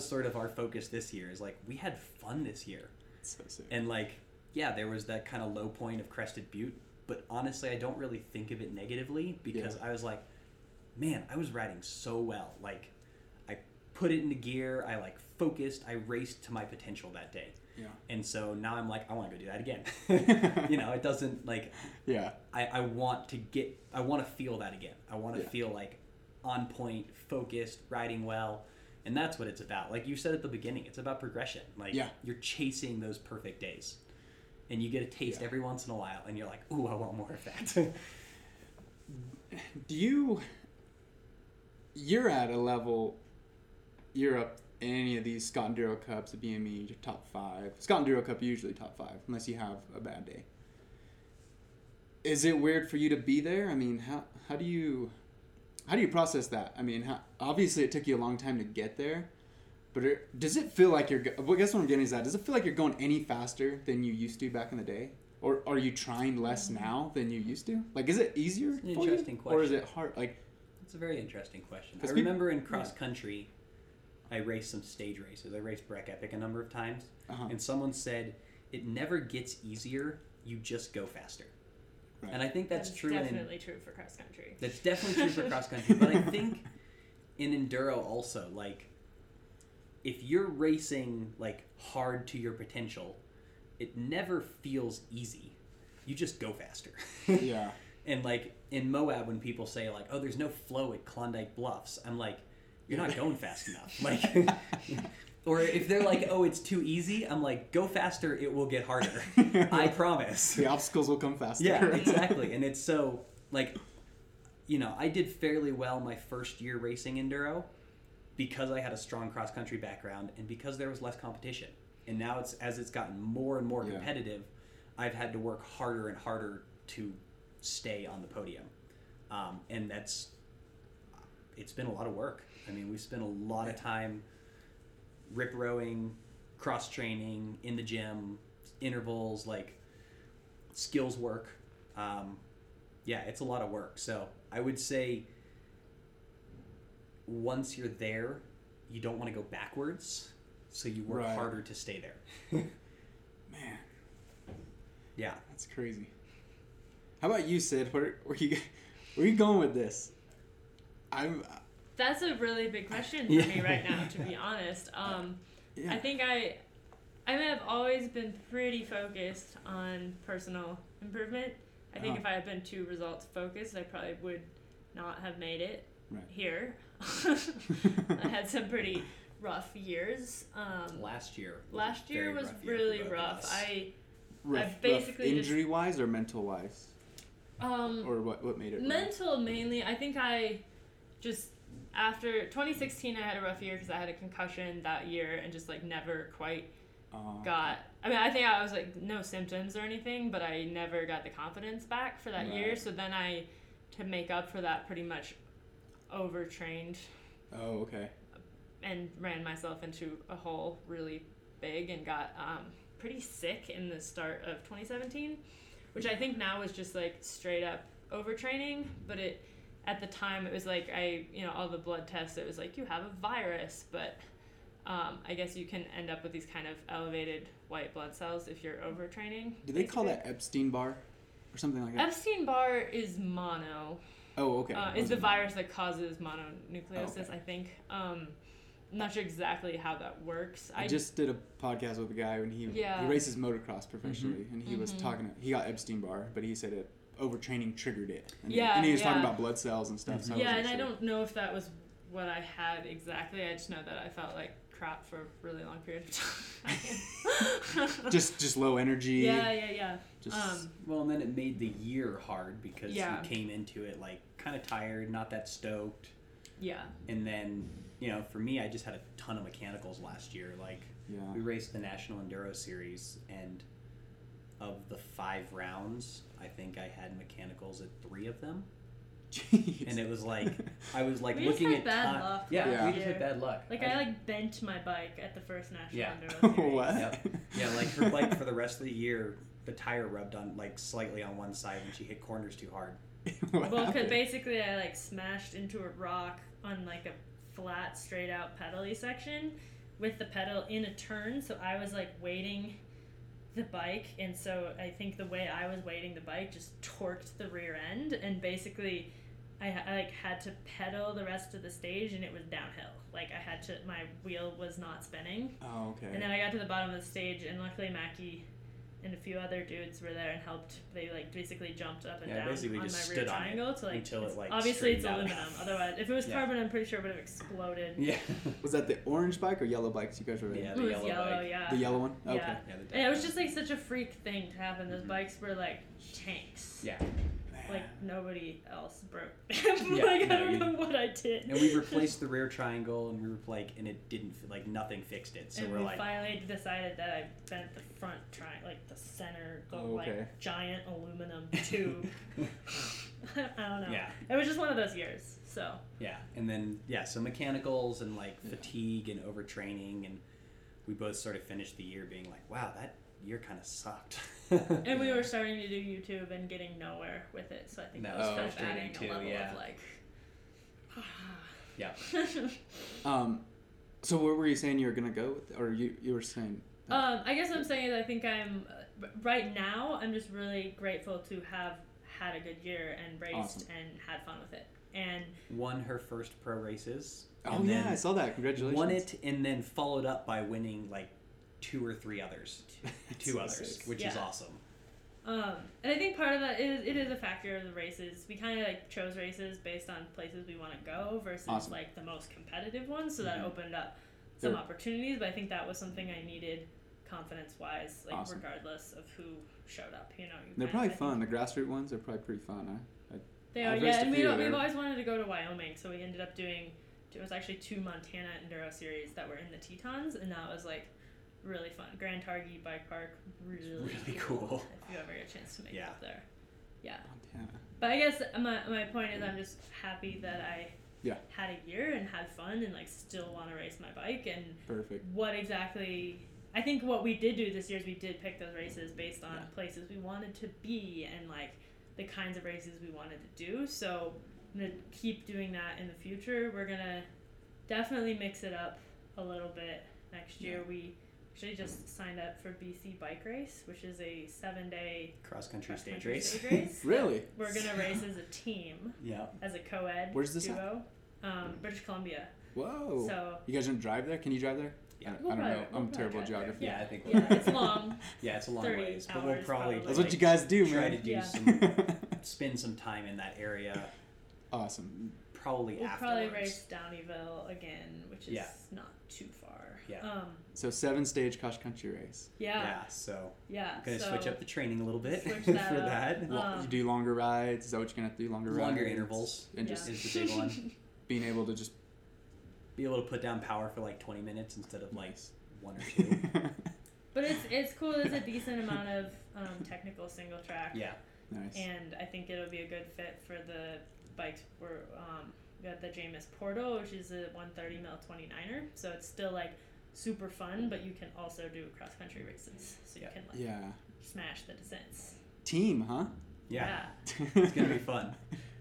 sort of our focus this year, is like, we had fun this year. So sick. And like, yeah, there was that kind of low point of Crested Butte, but honestly, I don't really think of it negatively, because I was like, man, I was riding so well. Like, I put it into gear, I like focused, I raced to my potential that day. Yeah. And so now I'm like, I want to go do that again. You know, it doesn't like, yeah, I want to feel that again. I want to feel like on point, focused, riding well. And that's what it's about. Like you said at the beginning, it's about progression. Like you're chasing those perfect days, and you get a taste every once in a while, and you're like, ooh, I want more of that. You're at a level, you're up in any of these Scott Enduro Cups, the BME, your top five. Scott Enduro Cup, usually top five, unless you have a bad day. Is it weird for you to be there? I mean, how do you process that? I mean, obviously it took you a long time to get there, but does it feel like you're... I guess what I'm getting is that, does it feel like you're going any faster than you used to back in the day? Or are you trying less now than you used to? Like, is it easier for you? It's an interesting question. Or is it hard? Like, it's a very interesting question. I remember in cross-country, I raced some stage races. I raced Breck Epic a number of times, and someone said, it never gets easier, you just go faster. Right. And I think that's true. That's definitely true for cross-country. That's definitely true for cross-country. But I think in enduro also, like, if you're racing, like, hard to your potential, it never feels easy. You just go faster. Yeah. And, like, in Moab, when people say, like, oh, there's no flow at Klondike Bluffs, I'm like, you're not going fast enough. Like, or if they're like, oh, it's too easy, I'm like, go faster, it will get harder. I promise. The obstacles will come faster. Yeah, exactly. And it's so, like, you know, I did fairly well my first year racing enduro because I had a strong cross-country background and because there was less competition. And now it's, as it's gotten more and more competitive, I've had to work harder and harder to stay on the podium. And it's been a lot of work. I mean, we spent a lot of time rip rowing, cross training, in the gym, intervals, like skills work. It's a lot of work. So I would say once you're there, you don't want to go backwards. So you work harder to stay there. Man. Yeah. That's crazy. How about you, Syd? Where are you going with this? That's a really big question for me right now, to be honest. I think I have always been pretty focused on personal improvement. I think if I had been too results focused, I probably would not have made it here. I had some pretty rough years. Last year was really rough. I basically injury wise or mental wise. Or what made it? Mental rough? Mainly. I think I just. After 2016, I had a rough year because I had a concussion that year and just, like, never quite got... I mean, I think I was, like, no symptoms or anything, but I never got the confidence back for that year. So then I, to make up for that, pretty much overtrained. Oh, okay. And ran myself into a hole really big and got pretty sick in the start of 2017, which I think now is just, like, straight-up overtraining, but it... At the time, it was like all the blood tests, it was like, you have a virus, but I guess you can end up with these kind of elevated white blood cells if you're overtraining. Do they call that Epstein-Barr or something like that? Epstein-Barr is mono. Oh, okay. It's the virus that causes mononucleosis, I think. I'm not sure exactly how that works. I just did a podcast with a guy, and he races motocross professionally, and he was talking, he got Epstein-Barr, but he said it. Overtraining triggered it. And he was talking about blood cells and stuff. So I don't know if that was what I had exactly. I just know that I felt like crap for a really long period of time. just low energy. Yeah. Just well, and then it made the year hard because you came into it like kind of tired, not that stoked. Yeah. And then, for me, I just had a ton of mechanicals last year. Like we raced the National Enduro Series, and of the 5 rounds, I think I had mechanicals at 3 of them. Jeez. And it was like, I was like looking at bad luck. Yeah, we just had bad luck. Like I like bent my bike at the first National Enduro Series. What? Yep. Yeah, like her bike for the rest of the year, the tire rubbed on like slightly on one side and she hit corners too hard. Well, because basically I like smashed into a rock on like a flat straight out pedally section with the pedal in a turn, so I was like waiting the bike, and so I think the way I was waiting the bike just torqued the rear end, and basically I like had to pedal the rest of the stage and it was downhill. Like I had to, my wheel was not spinning. Oh, okay. And then I got to the bottom of the stage and luckily Macky and a few other dudes were there and helped. They like basically jumped up and down basically on just my rear triangle to like until it like obviously it's aluminum. Otherwise, if it was carbon, I'm pretty sure it would have exploded. Yeah. Was that the orange bike or yellow bikes you guys were in? Yeah, the yellow bike. Yeah. The yellow one. Okay. Yeah. And it was just like such a freak thing to happen. Those bikes were like tanks. Yeah. Like nobody else broke. I don't know what I did. And we replaced the rear triangle, and we were like, and it didn't like nothing fixed it. So and we're like, finally decided that I bent the front triangle, like the center, like giant aluminum tube. I don't know. Yeah. It was just one of those years. So. Yeah, and then so mechanicals and like fatigue and overtraining, and we both sort of finished the year being like, wow, that year kind of sucked. And we were starting to do YouTube and getting nowhere with it, so I think that was frustrating too. A level of like, So what were you saying you were gonna go with, or you were saying? I guess what I'm saying is I think I'm right now. I'm just really grateful to have had a good year and raced and had fun with it and won her first pro races. Oh yeah, I saw that. Congratulations. Won it and then followed up by winning like two or three others, which is awesome. And I think part of that is it is a factor of the races. We kind of like chose races based on places we want to go versus like the most competitive ones, so that opened up some opportunities. But I think that was something I needed confidence wise, like regardless of who showed up. You know, they're probably fun. The grassroots ones are probably pretty fun. And we've always wanted to go to Wyoming, so we ended up doing. It was actually two Montana Enduro Series that were in the Tetons, and that was like. Really fun. Grand Targhee Bike Park, really cool. If you ever get a chance to make it up there. Yeah. Montana. But I guess my point is I'm just happy that I had a year and had fun and like still want to race my bike and I think what we did do this year is we did pick those races based on places we wanted to be and like the kinds of races we wanted to do. So I'm gonna keep doing that in the future. We're gonna definitely mix it up a little bit next year. We actually just signed up for BC Bike Race, which is a 7-day cross-country stage race. Really? We're going to race as a team. Yeah. As a co-ed duo. British Columbia. Whoa. So you guys don't drive there? Can you drive there? Yeah. I don't know. I'm terrible at geography. Yeah, I think we'll it's long. Yeah, it's a long ways. But we'll probably that's what you guys do, man. Try to do spend some time in that area. Awesome. Probably afterwards. We'll probably race Downieville again, which is not too far. Yeah. So 7-stage cross-country race. Yeah. Yeah, so I'm going to switch up the training a little bit for that. You do longer rides. Is that what you're going to have to do? Longer intervals and just is the big one. Being able to just be able to put down power for like 20 minutes instead of like one or two. But it's cool. There's a decent amount of technical single track. Yeah. Nice. And I think it'll be a good fit for the bikes we're we got the Jamis Portal, which is a 130mm 29er, so it's still like super fun, but you can also do cross country races, so you can like smash the descents. Team, huh? Yeah. It's gonna be fun.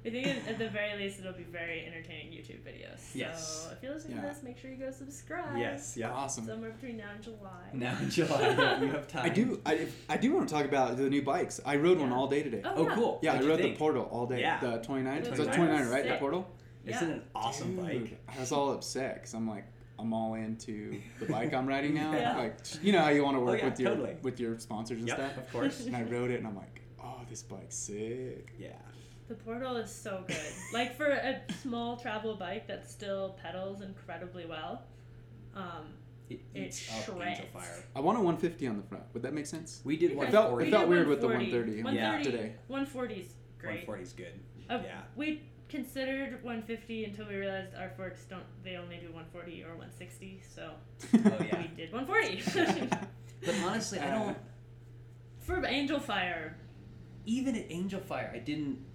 I think at the very least it'll be very entertaining YouTube videos. So if you're listening to this, make sure you go subscribe. Yes, yeah, awesome. Somewhere between now and July. Yeah, you have time. I do want to talk about the new bikes. I rode one all day today. Oh, cool. Yeah, I rode the Portal all day. Yeah. The 29. It's a 29, right? The Portal. Yeah. Isn't it an awesome bike? I was all upset because I'm like, I'm all into the bike I'm riding now. Like, you know how you want to work with your sponsors and stuff, of course. And I rode it, and I'm like, oh, this bike's sick. Yeah. The Portal is so good. Like for a small travel bike that still pedals incredibly well, it shreds. I want a 150 on the front. Would that make sense? We did. It felt weird with the 130. 130 today. 140 is great. 140 is good. We considered 150 until we realized our forks don't. They only do 140 or 160. So we did 140. But honestly, I don't. For Angel Fire. even at Angel Fire,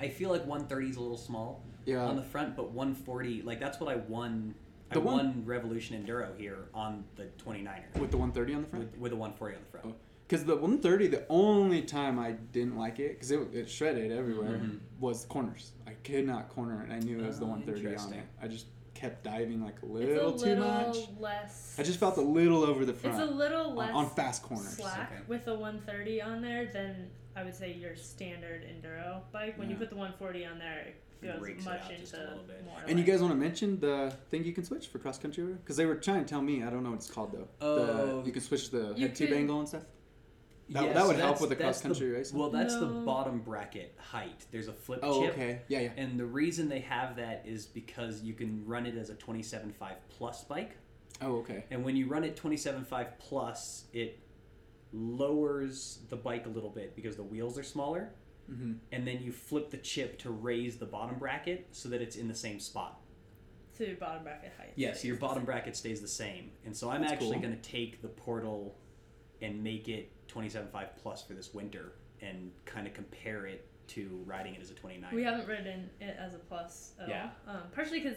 I feel like 130 is a little small on the front, but 140, like that's what I won. I won Revolution Enduro here on the 29er. With the 130 on the front? With the 140 on the front. Because the 130, the only time I didn't like it, because it shredded everywhere, was corners. I could not corner, and I knew it was the 130 on it. I just kept diving like a little too much. Less. I just felt a little over the front. It's a little less on fast corners. Slack with the 130 on there than I would say your standard enduro bike. When you put the 140 on there, it goes much into more. And you guys want to mention the thing you can switch for cross country? Because they were trying to tell me, I don't know what it's called though. Oh, you can switch the head tube angle and stuff. That would help with the cross country race. Well, that's the bottom bracket height. There's a flip chip. Oh, okay. Yeah, yeah. And the reason they have that is because you can run it as a 27.5 plus bike. Oh, okay. And when you run it 27.5 plus, it lowers the bike a little bit because the wheels are smaller. Mm-hmm. And then you flip the chip to raise the bottom bracket so that it's in the same spot. So your bottom bracket height. Yeah, so your bottom bracket stays the same. And so I'm actually going to take the Portal and make it 27.5 plus for this winter and kind of compare it to riding it as a 29. We haven't ridden it as a plus at all. Partially because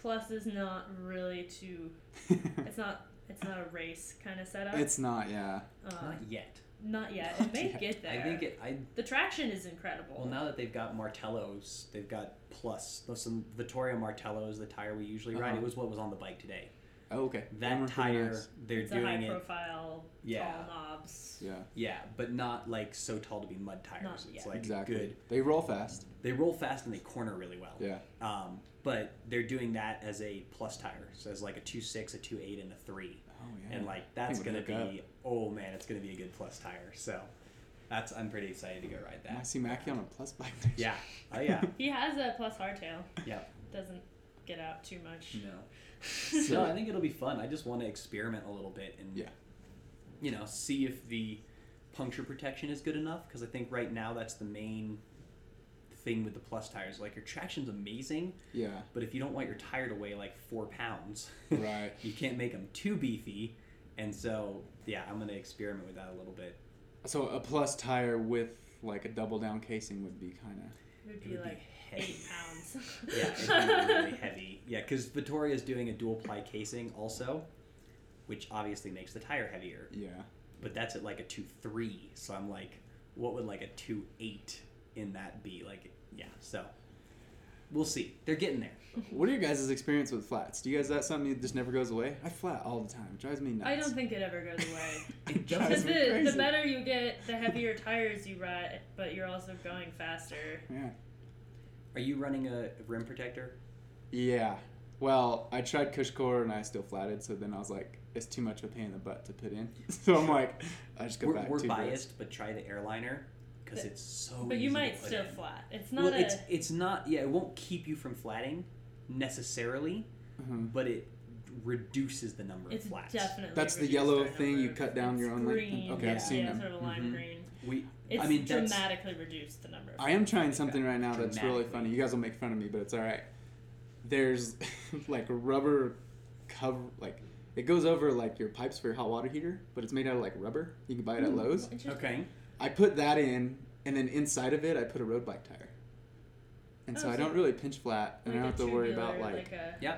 plus is not really too... It's not a race kind of setup. It's not, Not yet. It may get there. I think the traction is incredible. Well, now that they've got Martellos, they've got plus some Vittoria Martellos, the tire we usually ride. It was what was on the bike today. Oh, okay. That tire, they're doing it. It's a high profile, tall knobs. Yeah. Yeah, but not like so tall to be mud tires. Not yet. It's like good. They roll fast. And they corner really well. Yeah. But they're doing that as a plus tire. So it's like a 2.6, a 2.8, and a 3. Oh, yeah. And like that's going to be, it's going to be a good plus tire. So I'm pretty excited to go ride that. I see Macky on a plus bike. Yeah. Oh, yeah. He has a plus hardtail. Yeah. Doesn't get out too much. No. So I think it'll be fun. I just want to experiment a little bit and see if the puncture protection is good enough, because I think right now that's the main thing with the plus tires. Like, your traction's amazing, but if you don't want your tire to weigh like 4 pounds, right, you can't make them too beefy. And so I'm going to experiment with that a little bit. So a plus tire with like a double down casing would be kind of... It would be 8 pounds. It'd be really heavy. Yeah, because Vittoria's doing a dual ply casing also, which obviously makes the tire heavier. Yeah. But that's at like a 2.3, so I'm like, what would like a 2.8 in that be? Like, so we'll see. They're getting there. What are your guys' experience with flats? Do you guys, that something that just never goes away? I flat all the time. It drives me nuts. I don't think it ever goes away. It drives me crazy. The better you get, the heavier tires you ride, but you're also going faster. Yeah. Are you running a rim protector? Yeah. Well, I tried Cushcore and I still flatted, so then I was like, it's too much of a pain in the butt to put in. So I'm like, I just go back to it. We're biased, but try the airliner. Because it's so easy. But you might still flat. It's not it's not... Yeah, it won't keep you from flatting necessarily, but it reduces the number of flats. Definitely. That's the yellow thing. You cut down your own... Green. Okay, I've seen them. Sort of lime green. It's dramatically reduced the number of flats. I am trying something right now that's really funny. You guys will make fun of me, but it's all right. There's like a rubber cover... like. It goes over like your pipes for your hot water heater, but it's made out of like rubber. You can buy it at Lowe's. Okay. I put that in, and then inside of it, I put a road bike tire. And so I don't really pinch flat, and I don't have to worry about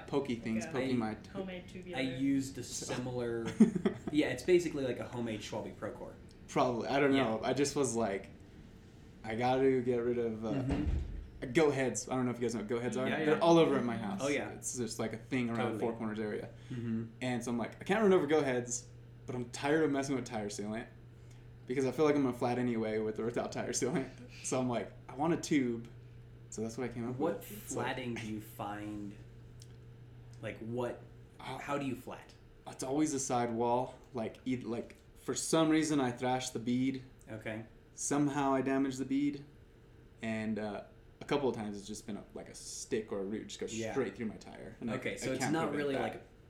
poking my... Homemade tubular. I used a similar... it's basically like a homemade Schwalbe Procore. Probably. I don't know. I just was like, I got to get rid of... Go heads. I don't know if you guys know what go heads are. Yeah, they're all over at my house. Oh, yeah. It's just like a thing around the Four Corners area. And so I'm like, I can't run over go heads, but I'm tired of messing with tire sealant. Because I feel like I'm going to flat anyway with or without tire sealant. So I'm like, I want a tube. So that's what I came up with. What flatting do you find? Like, what? How do you flat? It's always a side wall. Like for some reason, I thrashed the bead. Okay. Somehow I damaged the bead. And a couple of times, it's just been like a stick or a root just goes straight through my tire. And so it's not really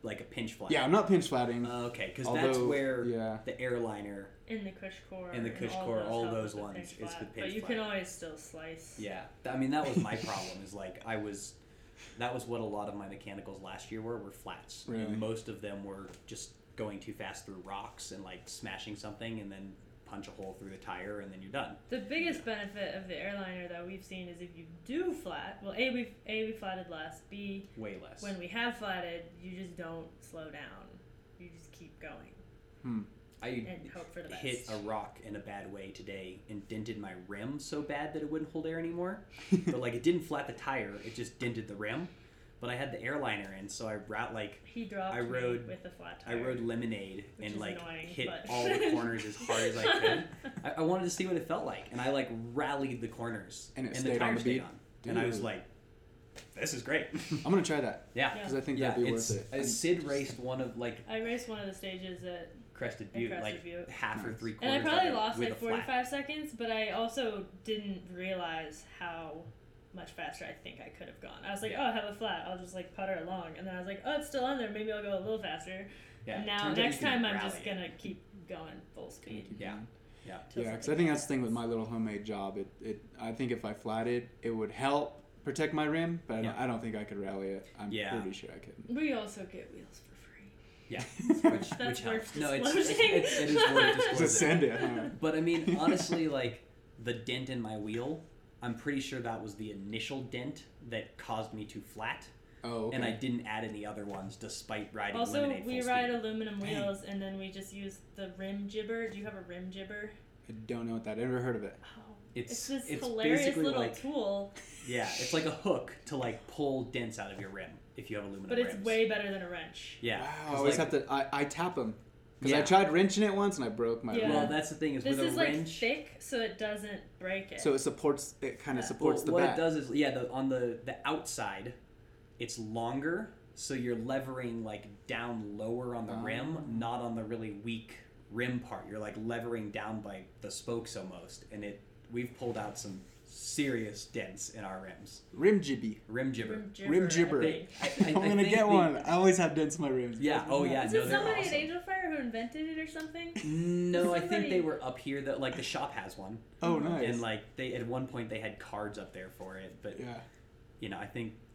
like a pinch flat. Yeah, I'm not pinch flatting. Okay, because that's where the airliner and the Cushcore all those ones is the pinch flat. But you can always still slice. Yeah, I mean that was my problem. Is like that was what a lot of my mechanicals last year were flats. Really? And most of them were just going too fast through rocks and like smashing something and then punch a hole through the tire, and then you're done. The biggest benefit of the airliner that we've seen is if you do flat, well, A, we flatted less, B, way less. When we have flatted, you just don't slow down. You just keep going. I hope for the best. Hit a rock in a bad way today and dented my rim so bad that it wouldn't hold air anymore. But, like, it didn't flat the tire. It just dented the rim. But I had the airliner in, so I rode with a flat tire. I rode Lemonade and, like, annoying, hit all the corners as hard as I could. I wanted to see what it felt like, and I, like, rallied the corners. And it stayed on the beat. And I was like, this is great. I'm going to try that. Yeah. Because I think that'd be worth it. I raced one of the stages at Crested Butte, half or 3/4. And I probably lost, 45 seconds, but I also didn't realize how much faster I think I could have gone. I was like, oh, I have a flat. I'll just, like, putter along. And then I was like, oh, it's still on there. Maybe I'll go a little faster. Yeah. And now next time I'm just going to keep going full speed. Yeah. Yeah. Yeah, because I think that's the thing with my little homemade job. I think if I flatted, it would help protect my rim, but I don't think I could rally it. I'm pretty sure I could. We also get wheels for free. Yeah. That's worth disclosing. It is worth disclosing. Just send it. Huh? But, I mean, honestly, like, the dent in my wheel, I'm pretty sure that was the initial dent that caused me to flat. Oh, okay. And I didn't add any other ones despite riding Lemonade full speed. Also, we ride aluminum wheels, and then we just use the rim jibber. Do you have a rim jibber? I don't know what that is. I've never heard of it. Oh. It's hilarious little tool. Yeah, it's like a hook to, like, pull dents out of your rim if you have aluminum rims. But it's way better than a wrench. Yeah. Wow. I always have to... I tap them. Because I tried wrenching it once and I broke my rim. Well, that's the thing. This is thick, so it doesn't break it. So it supports... It kind of supports the back. What it does is, on the outside, it's longer, so you're levering, like, down lower on the rim, not on the really weak rim part. You're, like, levering down by the spokes almost, and it... We've pulled out some serious dents in our rims. Rim jibber. I'm going to get one. I always have dents in my rims. Yeah. Oh, yeah. Is it somebody at Angel Fire who invented it or something? No, I think they were up here. That, like, the shop has one. Oh, nice. And, like, they at one point they had cards up there for it. But,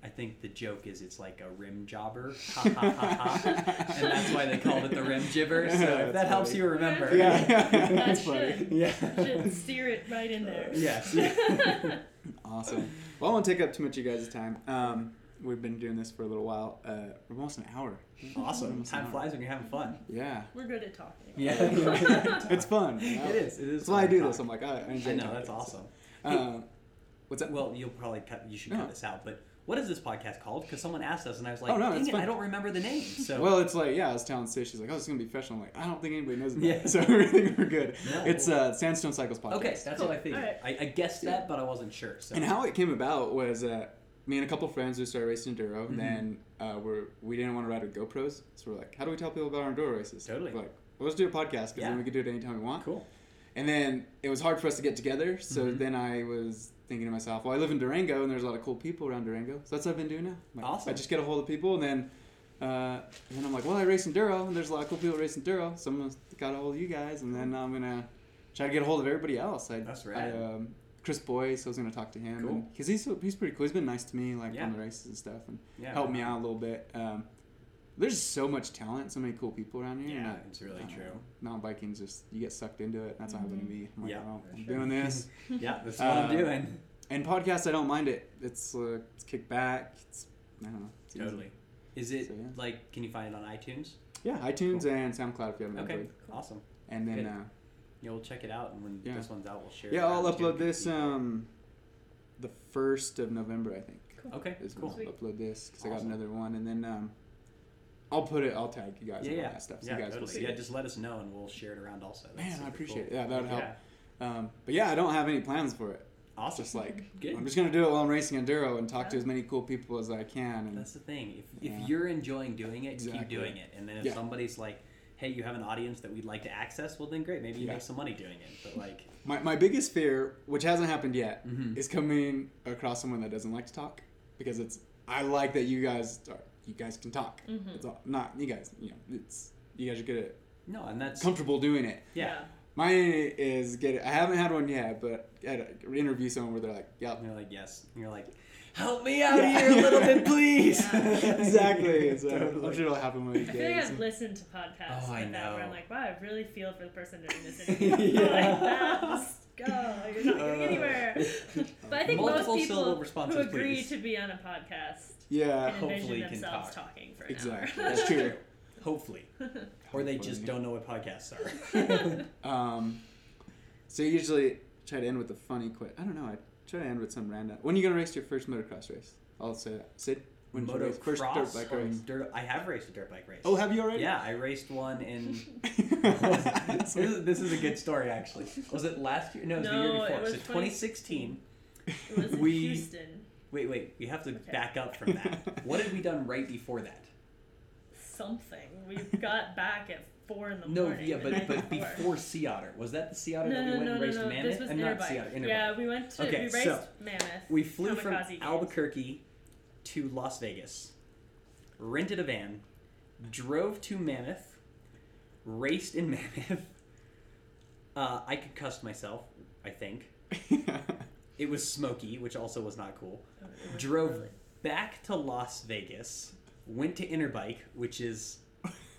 I think the joke is it's like a rim jobber. Ha, ha, ha, ha. And that's why they called it the rim jibber. So if that helps you remember. Yeah. That's funny. Yeah. You should steer it right in there. Yes. Awesome. Well, I won't take up too much of you guys' time. We've been doing this for a little while. Almost an hour. Awesome. Time flies when you're having fun. Yeah. We're good at talking. Yeah. It's fun. You know? It is. That's why I do this. I'm like, I enjoy it. I know. That's awesome. So. What's that? Well, you should cut this out, but what is this podcast called? Because someone asked us, and I was like, I don't remember the name. So. Well, it's like, I was telling Syd, she's like, oh, it's going to be professional. I'm like, I don't think anybody knows about it. So I think we're good. No. It's Sandstone Cycles podcast. Okay, that's what I think. Right. I guessed that, but I wasn't sure. So. And how it came about was me and a couple friends who started racing Enduro, and then we didn't want to ride with GoPros, so we're like, how do we tell people about our Enduro races? Totally. We're like, well, let's do a podcast, because then we can do it anytime we want. Cool. And then it was hard for us to get together, so then I was... thinking to myself, well, I live in Durango, and there's a lot of cool people around Durango, so that's what I've been doing now. Like, awesome. I just get a hold of people, and then I'm like, well, I race Enduro, and there's a lot of cool people racing Enduro, so I'm gonna got a hold of you guys, and then I'm gonna try to get a hold of everybody else. That's right. Chris Boyce, I was gonna talk to him, because he's pretty cool. He's been nice to me, like on the races and stuff, and helped me out a little bit. There's so much talent, so many cool people around here. Yeah, it's really true. Mountain biking's just, you get sucked into it. That's what happened to me. I'm like, I'm doing this. That's what I'm doing. And podcasts, I don't mind it. It's kick back. It's, I don't know. It's totally. Easy. Is it, like, can you find it on iTunes? Yeah, iTunes and SoundCloud if you haven't. Okay, awesome. And then, we'll check it out, and when this one's out, we'll share it. Yeah, I'll upload this the 1st of November, I think. Cool. Okay, cool. I'll upload this, because I got another one, and then... I'll tag you guys on all that stuff. So you guys will see it. Just let us know, and we'll share it around also. That's I appreciate it. Yeah, that would help. But I don't have any plans for it. Awesome. Just like, I'm just going to do it while I'm racing Enduro and talk to as many cool people as I can. And that's the thing. If you're enjoying doing it, keep doing it. And then if somebody's like, hey, you have an audience that we'd like to access, well, then great. Maybe you make some money doing it. But like my biggest fear, which hasn't happened yet, is coming across someone that doesn't like to talk. Because I like that you guys are... You guys can talk. It's all, not you guys. You know, you guys are good at. No, and that's comfortable doing it. Yeah. Mine is I haven't had one yet, but I had an interview someone where they're like, "Yep," and they're like, "Yes," and you're like, "Help me out here a little bit, please." Yeah. Exactly. So totally. I'm sure it'll happen one of these days. I feel like I've listened to podcasts like that where I'm like, "Wow, I really feel for the person doing this interview." Like, that's you're not going anywhere. But I think most people who agree to be on a podcast can envision themselves talking for an hour. That's true. Hopefully. Or they just don't know what podcasts are. So you usually try to end with a funny quote. I don't know. I try to end with some random. When are you going to race your first motocross race? I'll say that. Syd? When did you race first dirt bike race? I have raced a dirt bike race. Oh, have you already? Yeah, I raced one in... this is a good story, actually. Was it last year? No, it was the year before. So 2016. It was in Houston. Wait. We have to back up from that. What had we done right before that? Something. We got back at 4 in the morning. No, yeah, but before Sea Otter. Was that the Sea Otter that we went and raced Mammoth? This was Interbike. Not Sea Otter, Interbike. Yeah, we went to... we raced Mammoth. We flew from Albuquerque to Las Vegas, rented a van, drove to Mammoth, raced in Mammoth. I could cuss myself, I think. It was smoky, which also was not cool. Drove back to Las Vegas... Went to Interbike, which is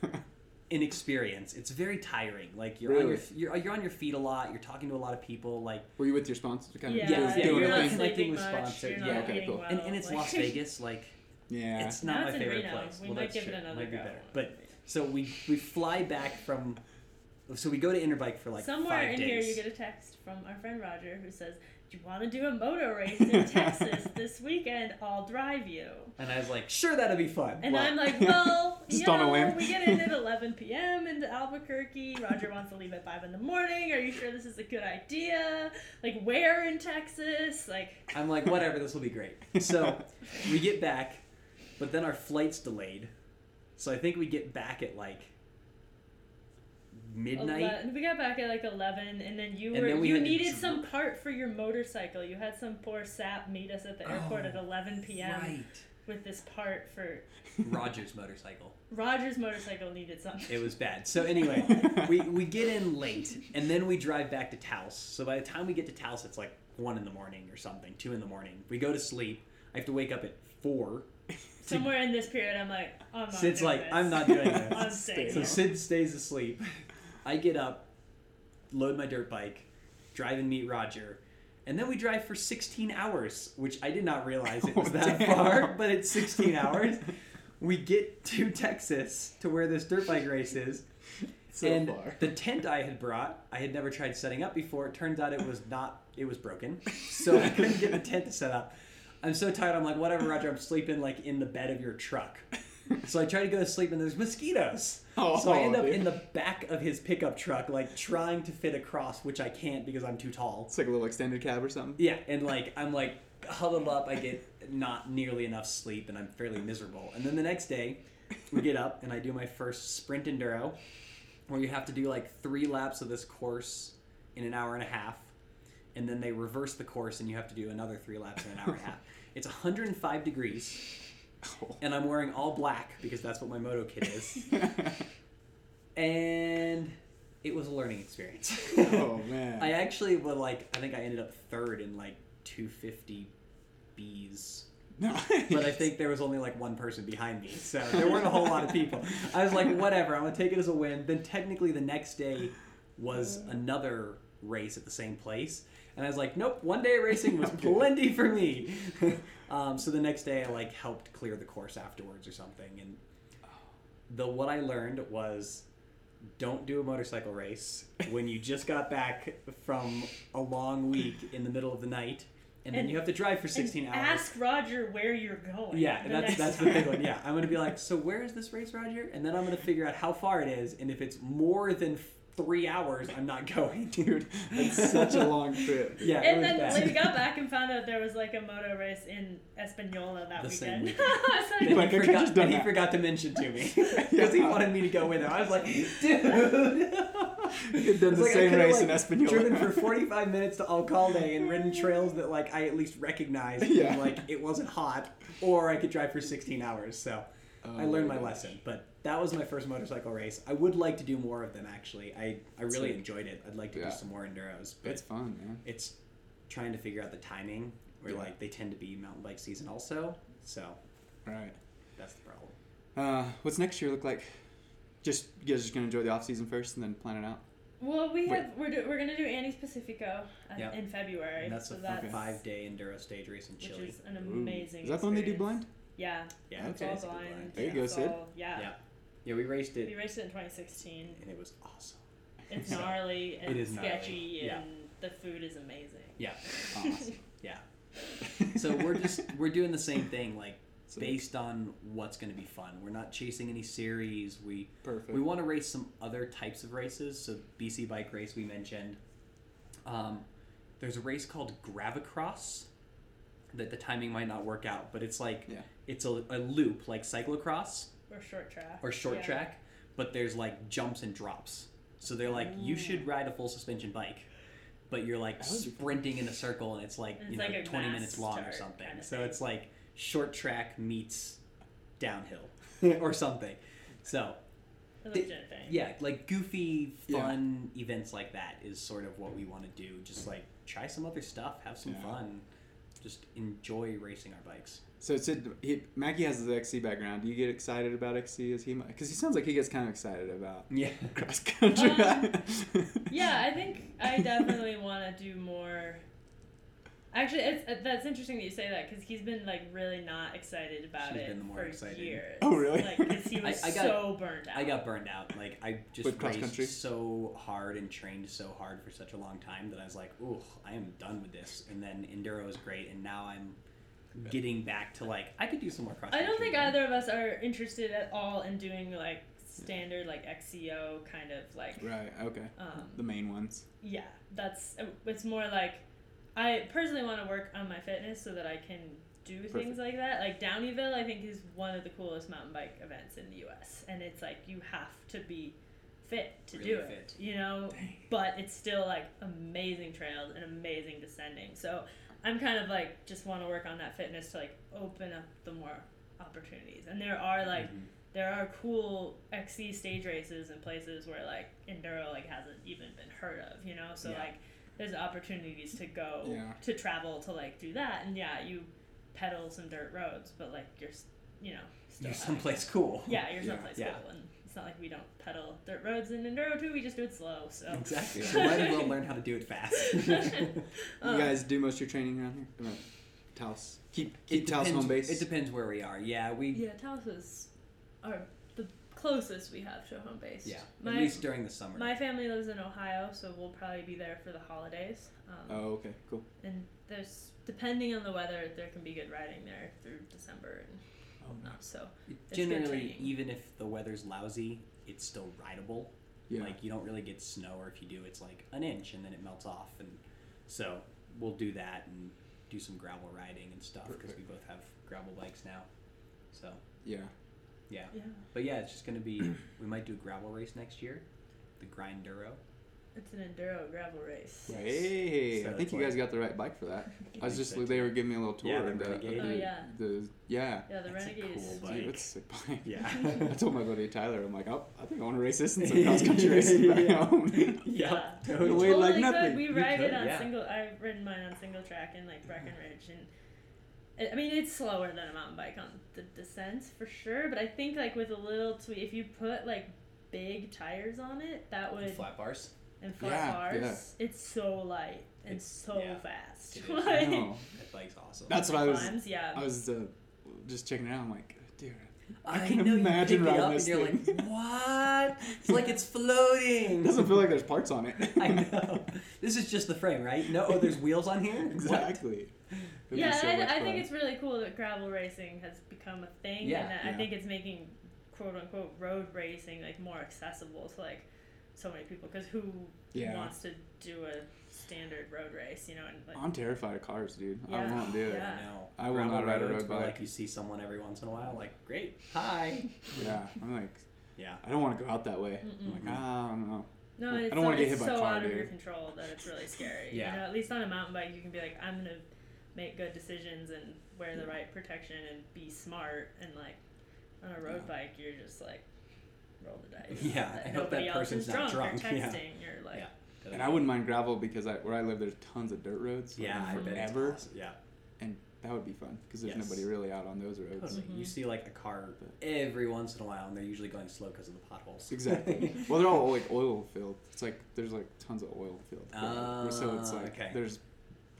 an experience. It's very tiring. Like you're you're on your feet a lot. You're talking to a lot of people. Like, were you with your sponsor? You're not connecting with sponsors. Okay, cool. Well, and it's Las Vegas. Like, it's not my favorite place. We might give it another go. But so we fly back from. So we go to Interbike for like somewhere 5 days. Here you get a text from our friend Roger who says, "Do you want to do a moto race in Texas this weekend? I'll drive you." And I was like, "Sure, that'll be fun." And I'm like, we get in at 11 p.m. into Albuquerque. Roger wants to leave at 5 in the morning. Are you sure this is a good idea? Like, where in Texas? Like, I'm like, whatever, this will be great. So we get back, but then our flight's delayed. So I think we get back at like midnight. We got back at like 11, and then you needed some part for your motorcycle. You had some poor sap meet us at the airport at 11 p.m. Right. With this part for Roger's motorcycle. Roger's motorcycle needed something. It was bad. So anyway, we get in late, and then we drive back to Taos. So by the time we get to Taos, it's like 1 in the morning or something, 2 in the morning. We go to sleep. I have to wake up at 4. Somewhere in this period, I'm like, I'm not Syd's doing like, this. I'm not doing this. I'm staying. So Syd stays asleep. I get up, load my dirt bike, drive and meet Roger, and then we drive for 16 hours, which I did not realize it was far, but it's 16 hours. We get to Texas to where this dirt bike race is, the tent I had brought, I had never tried setting up before. It turns out it was broken, so I couldn't get the tent to set up. I'm so tired, I'm like, whatever, Roger, I'm sleeping like in the bed of your truck. So I try to go to sleep, and there's mosquitoes. So I end up in the back of his pickup truck, like, trying to fit across, which I can't because I'm too tall. It's like a little extended cab or something? Yeah, and, like, I'm, like, huddled up. I get not nearly enough sleep, and I'm fairly miserable. And then the next day, we get up, and I do my first sprint enduro, where you have to do, like, 3 laps of this course in an hour and a half. And then they reverse the course, and you have to do another 3 laps in an hour and a half. It's 105 degrees. And I'm wearing all black because that's what my moto kit is. And it was a learning experience. Oh, man. I actually was like, I think I ended up third in like 250 Bs. Nice. But I think there was only like one person behind me. So there weren't a whole lot of people. I was like, whatever, I'm going to take it as a win. Then technically the next day was another race at the same place. And I was like, nope, one day racing was plenty for me. So the next day I like helped clear the course afterwards or something. And what I learned was don't do a motorcycle race when you just got back from a long week in the middle of the night. And then you have to drive for 16 hours. Ask Roger where you're going. Yeah, and that's the big one. Yeah, I'm going to be like, so where is this race, Roger? And then I'm going to figure out how far it is. And if it's more than 3 hours, I'm not going, dude. It's such a long trip. Yeah, and then we got back and found out there was like a moto race in Española that weekend. He forgot to mention to me because he wanted me to go with him. I was like, dude, did the same race in Española. Driven for 45 minutes to Alcalde and ridden trails that like I at least recognized. Yeah. And, like it wasn't hot, or I could drive for 16 hours. So I learned my lesson, but that was my first motorcycle race. I would like to do more of them, actually. I really enjoyed it. I'd like to do some more Enduros. But it's fun, man. It's trying to figure out the timing. Where, like, they tend to be mountain bike season also. So, right, that's the problem. What's next year look like? Just, you guys are just going to enjoy the off-season first and then plan it out? Well, we're going to do Annie's Pacifico in February. And that's a 5-day enduro stage race in Chile. Which is an amazing experience. Is that the one they do blind? Yeah. Yeah, it's all blind. There you go, Syd. Yeah. Yeah, we raced it. We raced it in 2016. And it was awesome. It's gnarly and sketchy and the food is amazing. Yeah. Awesome. Yeah. So we're doing the same thing, like, based on what's going to be fun. We're not chasing any series. We want to race some other types of races. So BC Bike Race we mentioned. There's a race called Gravicross that the timing might not work out, but it's like it's a loop like cyclocross or short track, but there's like jumps and drops. So they're like you should ride a full suspension bike, but you're like sprinting in a circle and it's like it's you know like 20 minutes long or something. Kind of so it's like short track meets downhill or something. So like goofy fun events like that is sort of what we want to do. Just like try some other stuff, have some fun, just enjoy racing our bikes. So Syd, Macky has the XC background. Do you get excited about XC? Because he sounds like he gets kind of excited about cross country. Yeah, I think I definitely want to do more. Actually, that's interesting that you say that because he's been like really not excited about years. Oh, really? Like, because he was so burnt out. I got burned out. Like, I just raced so hard and trained so hard for such a long time that I was like, ooh, I am done with this. And then enduro is great, and now I'm getting back to like I could do some more cross country. I don't think either of us are interested at all in doing like standard like XCO kind of like the main ones. Yeah, it's more like. I personally want to work on my fitness so that I can do things like that. Like Downieville, I think, is one of the coolest mountain bike events in the U.S. And it's like you have to be fit to do it, you know? Dang. But it's still like amazing trails and amazing descending. So I'm kind of like just want to work on that fitness to like open up the more opportunities. And there are like there are cool XC stage races in places where like enduro like hasn't even been heard of, you know? So like. There's opportunities to go, to travel, to, like, do that. And, you pedal some dirt roads, but, like, you're, you know, still you're someplace cool. Yeah, you're someplace cool. And it's not like we don't pedal dirt roads in Enduro, too. We just do it slow, so. Exactly. So might as well learn how to do it fast. You guys do most of your training around here? Taos. Keep Taos home base? It depends where we are. Yeah, Taos is our closest we have to home base. Yeah, at least during the summer. My family lives in Ohio, so we'll probably be there for the holidays. Okay, cool. And there's, depending on the weather, there can be good riding there through December and whatnot. So generally, even if the weather's lousy, it's still rideable. Yeah. Like, you don't really get snow, or if you do, it's like an inch, and then it melts off. And so we'll do that and do some gravel riding and stuff, because we both have gravel bikes now. So Yeah. But it's just going to be, we might do a gravel race next year, the Grinduro. It's an enduro gravel race. Hey, so I think you guys got the right bike for that. I was just, they were giving me a little tour. Yeah, the Renegade. The Renegade is cool. Dude, that's a sick bike. Yeah. I told my buddy Tyler, I'm like, I think I want to race this in some cross-country races back home. Totally. Weighed like nothing. We ride it on single, I've ridden mine on single track in like Breckenridge and... I mean, it's slower than a mountain bike on the descents for sure, but I think like with a little tweak, if you put like big tires on it, that would and flat bars, it's so light and it's so fast. That bike's awesome. That's what I was. Yeah, I was just checking it out. I'm like, dude, I can imagine riding this thing. And you're like, what? It's like it's floating. It doesn't feel like there's parts on it. I know. This is just the frame, right? No, there's wheels on here. Exactly. I think it's really cool that gravel racing has become a thing, and that I think it's making "quote unquote" road racing like more accessible to like so many people. Because who wants to do a standard road race, you know? And, like, I'm terrified of cars, dude. Yeah. I won't do it. Yeah. No, I will not ride a road bike. Like you see someone every once in a while, like great, hi. I'm like, I don't want to go out that way. Mm-mm. I'm like, I don't know. No, I don't want to get hit by a car. It's so out of your control that it's really scary. You know, at least on a mountain bike, you can be like, I'm gonna make good decisions and wear the right protection and be smart and like On a road bike, you're just like, roll the dice. Yeah, I hope that person's not drunk. Or texting. Yeah. You're like, yeah. Totally. And I wouldn't mind gravel because where I live, there's tons of dirt roads. So yeah, like forever. Awesome. Yeah. And that would be fun because there's nobody really out on those roads. Totally. Mm-hmm. You see like a car every once in a while, and they're usually going slow because of the potholes. Exactly. Well, they're all like oil filled. It's like there's like tons of oil filled. So it's like there's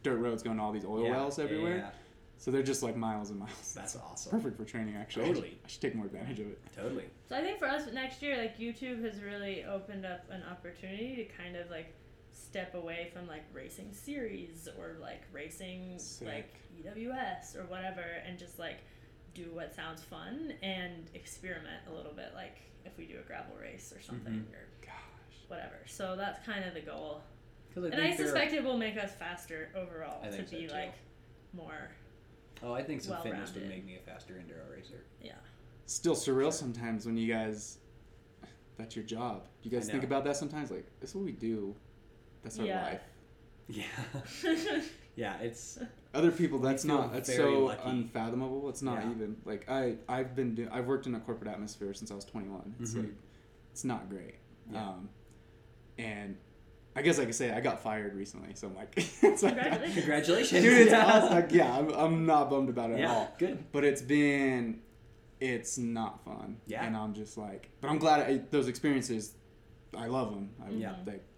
dirt roads going to all these oil wells everywhere. Yeah. So they're just like miles and miles. That's awesome. Perfect for training, actually. Totally. I should take more advantage of it. Totally. So I think for us next year, like YouTube has really opened up an opportunity to kind of like step away from like racing series or like racing like EWS or whatever, and just like do what sounds fun and experiment a little bit. Like if we do a gravel race or something or whatever. So that's kind of the goal. And I suspect it will make us faster overall to be like more. Oh, I think some fitness would make me a faster enduro racer. Yeah. Still surreal sometimes when you guys, that's your job. You guys think about that sometimes? Like, this is what we do. That's our life. Yeah. Yeah, it's... Other people, that's so lucky. Unfathomable. It's not even, like, I've worked in a corporate atmosphere since I was 21. It's like, it's not great. Yeah. And... I guess I could say I got fired recently, so I'm like... Congratulations. Dude, it's awesome. Like, I'm not bummed about it at all. Good. But it's not fun. Yeah. And I'm just like... But I'm glad those experiences, I love them.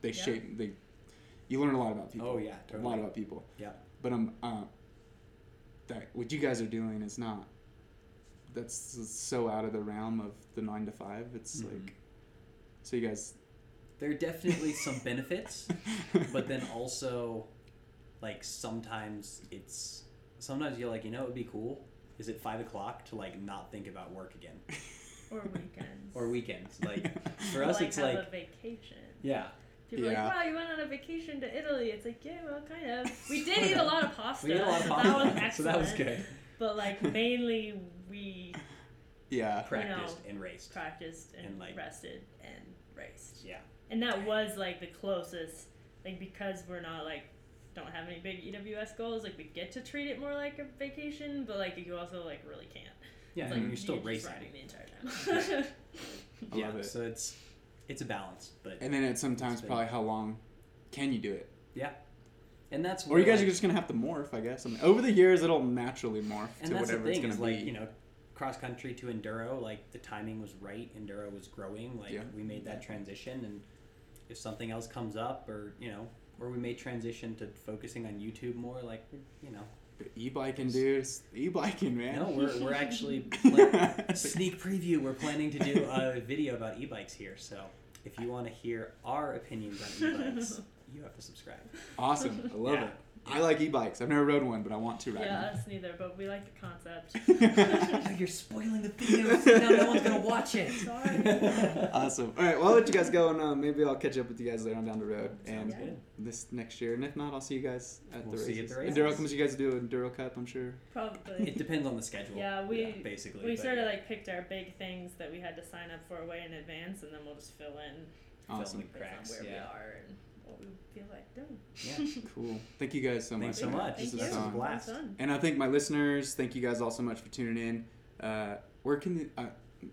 They shape... You learn a lot about people. Oh, yeah. Totally. A lot about people. Yeah. But I'm... what you guys are doing is not... That's so out of the realm of the 9 to 5. It's like... So you guys... There are definitely some benefits, but then also, like, sometimes you're like, you know what would be cool? Is at 5 o'clock to, like, not think about work again. Or weekends. Like, for us, it's like... have a vacation. Yeah. People are like, wow, you went on a vacation to Italy. It's like, yeah, well, kind of. We did eat a lot of pasta. That was excellent. So that was good. But, like, mainly we... practiced and raced. Practiced and like, rested and raced. Yeah. And that was, like, the closest, like, because we're not, like, don't have any big EWS goals, like, we get to treat it more like a vacation, but, like, you also, like, really can't. Yeah, and like, you're still racing. Just riding the entire time. I love it. So it's a balance. But and then it's sometimes probably how long can you do it? Yeah. And that's where, or you guys are just going to have to morph, I guess. I mean, over the years, it'll naturally morph to whatever it's going to be. Like, you know, cross-country to enduro, like, the timing was right. Enduro was growing. Like, we made that transition, and... If something else comes up, or you know, or we may transition to focusing on YouTube more, like you know, but e-biking, man. No, we're actually sneak preview. We're planning to do a video about e-bikes here, so if you want to hear our opinions on e-bikes, you have to subscribe. Awesome, I love it. I like e-bikes. I've never rode one, but I want to ride one. Yeah, us neither, but we like the concept. You're spoiling the video, so now no one's going to watch it. Sorry. Awesome. All right, well, I'll let you guys go, and maybe I'll catch up with you guys later on down the road. Sounds good. This next year. And if not, I'll see you guys at the races. We'll see you at the races. Enduro comes, you guys do an Enduro Cup, I'm sure. Probably. It depends on the schedule. Yeah, we sort of like picked our big things that we had to sign up for way in advance, and then we'll just fill in. Awesome. Based cracks. On where we are and... what we feel like doing. Yeah. Cool. Thank you guys so much. Thanks so much. This was a blast. And I think my listeners, thank you guys all so much for tuning in. Where can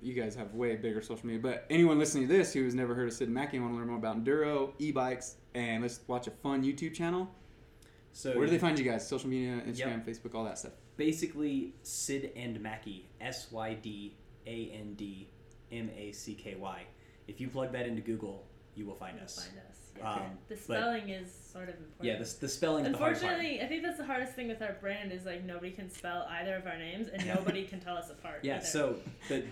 you guys have way bigger social media, but anyone listening to this who's never heard of Syd and Macky and want to learn more about enduro, e-bikes, and let's watch a fun YouTube channel. So where do they find you guys? Social media, Instagram, Facebook, all that stuff. Basically, Syd and Macky, SYDANDMACKY. If you plug that into Google, you will find us. Okay. The spelling is sort of important. Yeah, the spelling is the hard part. Unfortunately, I think that's the hardest thing with our brand is, like, nobody can spell either of our names, and nobody can tell us apart. Yeah, either. So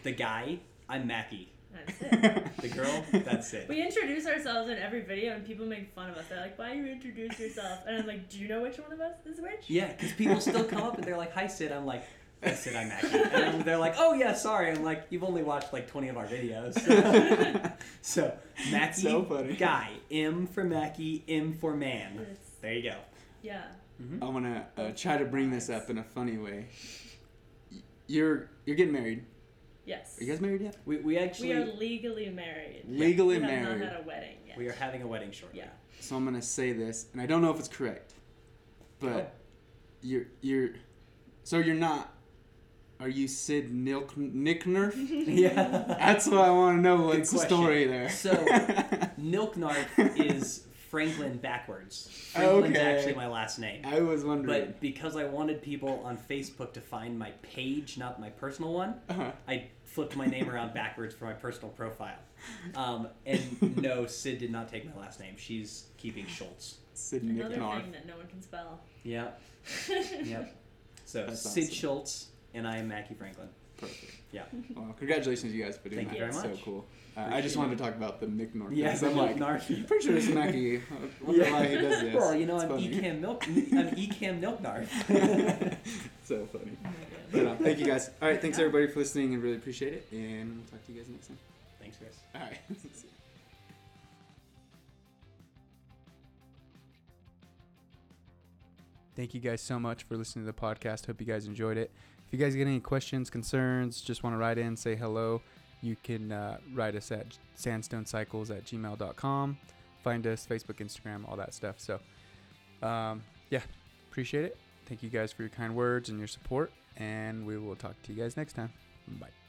the guy, I'm Macky. That's it. The girl, that's it. We introduce ourselves in every video, and people make fun of us. They're like, why you introduce yourself? And I'm like, do you know which one of us is which? Yeah, because people still come up, and they're like, hi, Syd. I'm like... That's Syd, I'm Macky. And they're like, oh, yeah, sorry. I'm like, you've only watched like 20 of our videos. So Macky, guy, M for Macky, M for man. Yes. There you go. Yeah. Mm-hmm. I want to try to bring this up in a funny way. You're getting married. Yes. Are you guys married yet? We actually... We are legally married. Legally married. We have not had a wedding yet. We are having a wedding shortly. Yeah. So I'm going to say this, and I don't know if it's correct, but you're... So you're not... Are you Syd Nicknerf? Yeah. That's what I want to know. What's the story there? So, Nilknarf is Franklin backwards. Franklin's actually my last name. I was wondering. But because I wanted people on Facebook to find my page, not my personal one, I flipped my name around backwards for my personal profile. And no, Syd did not take my last name. She's keeping Schultz. Syd Nicknerf. Another thing that no one can spell. Yeah. Yep. So, that's Syd awesome. Schultz. And I am Macky Franklin. Perfect. Yeah. Well, congratulations, you guys, for doing that. Thank you very much. So cool. I just wanted to talk about the Nicknorth. Yeah, I'm like, pretty sure it's Macky. I wonder why he does this. Well, you know, I'm Ecam Nilknarth. So funny. But, thank you, guys. All right, thanks, everybody, for listening. I really appreciate it. And we'll talk to you guys next time. Thanks, Chris. All right. See you. Thank you guys so much for listening to the podcast. Hope you guys enjoyed it. If you guys get any questions, concerns, just want to write in, say hello, you can write us at sandstonecycles@gmail.com. Find us, Facebook, Instagram, all that stuff. So, appreciate it. Thank you guys for your kind words and your support, and we will talk to you guys next time. Bye.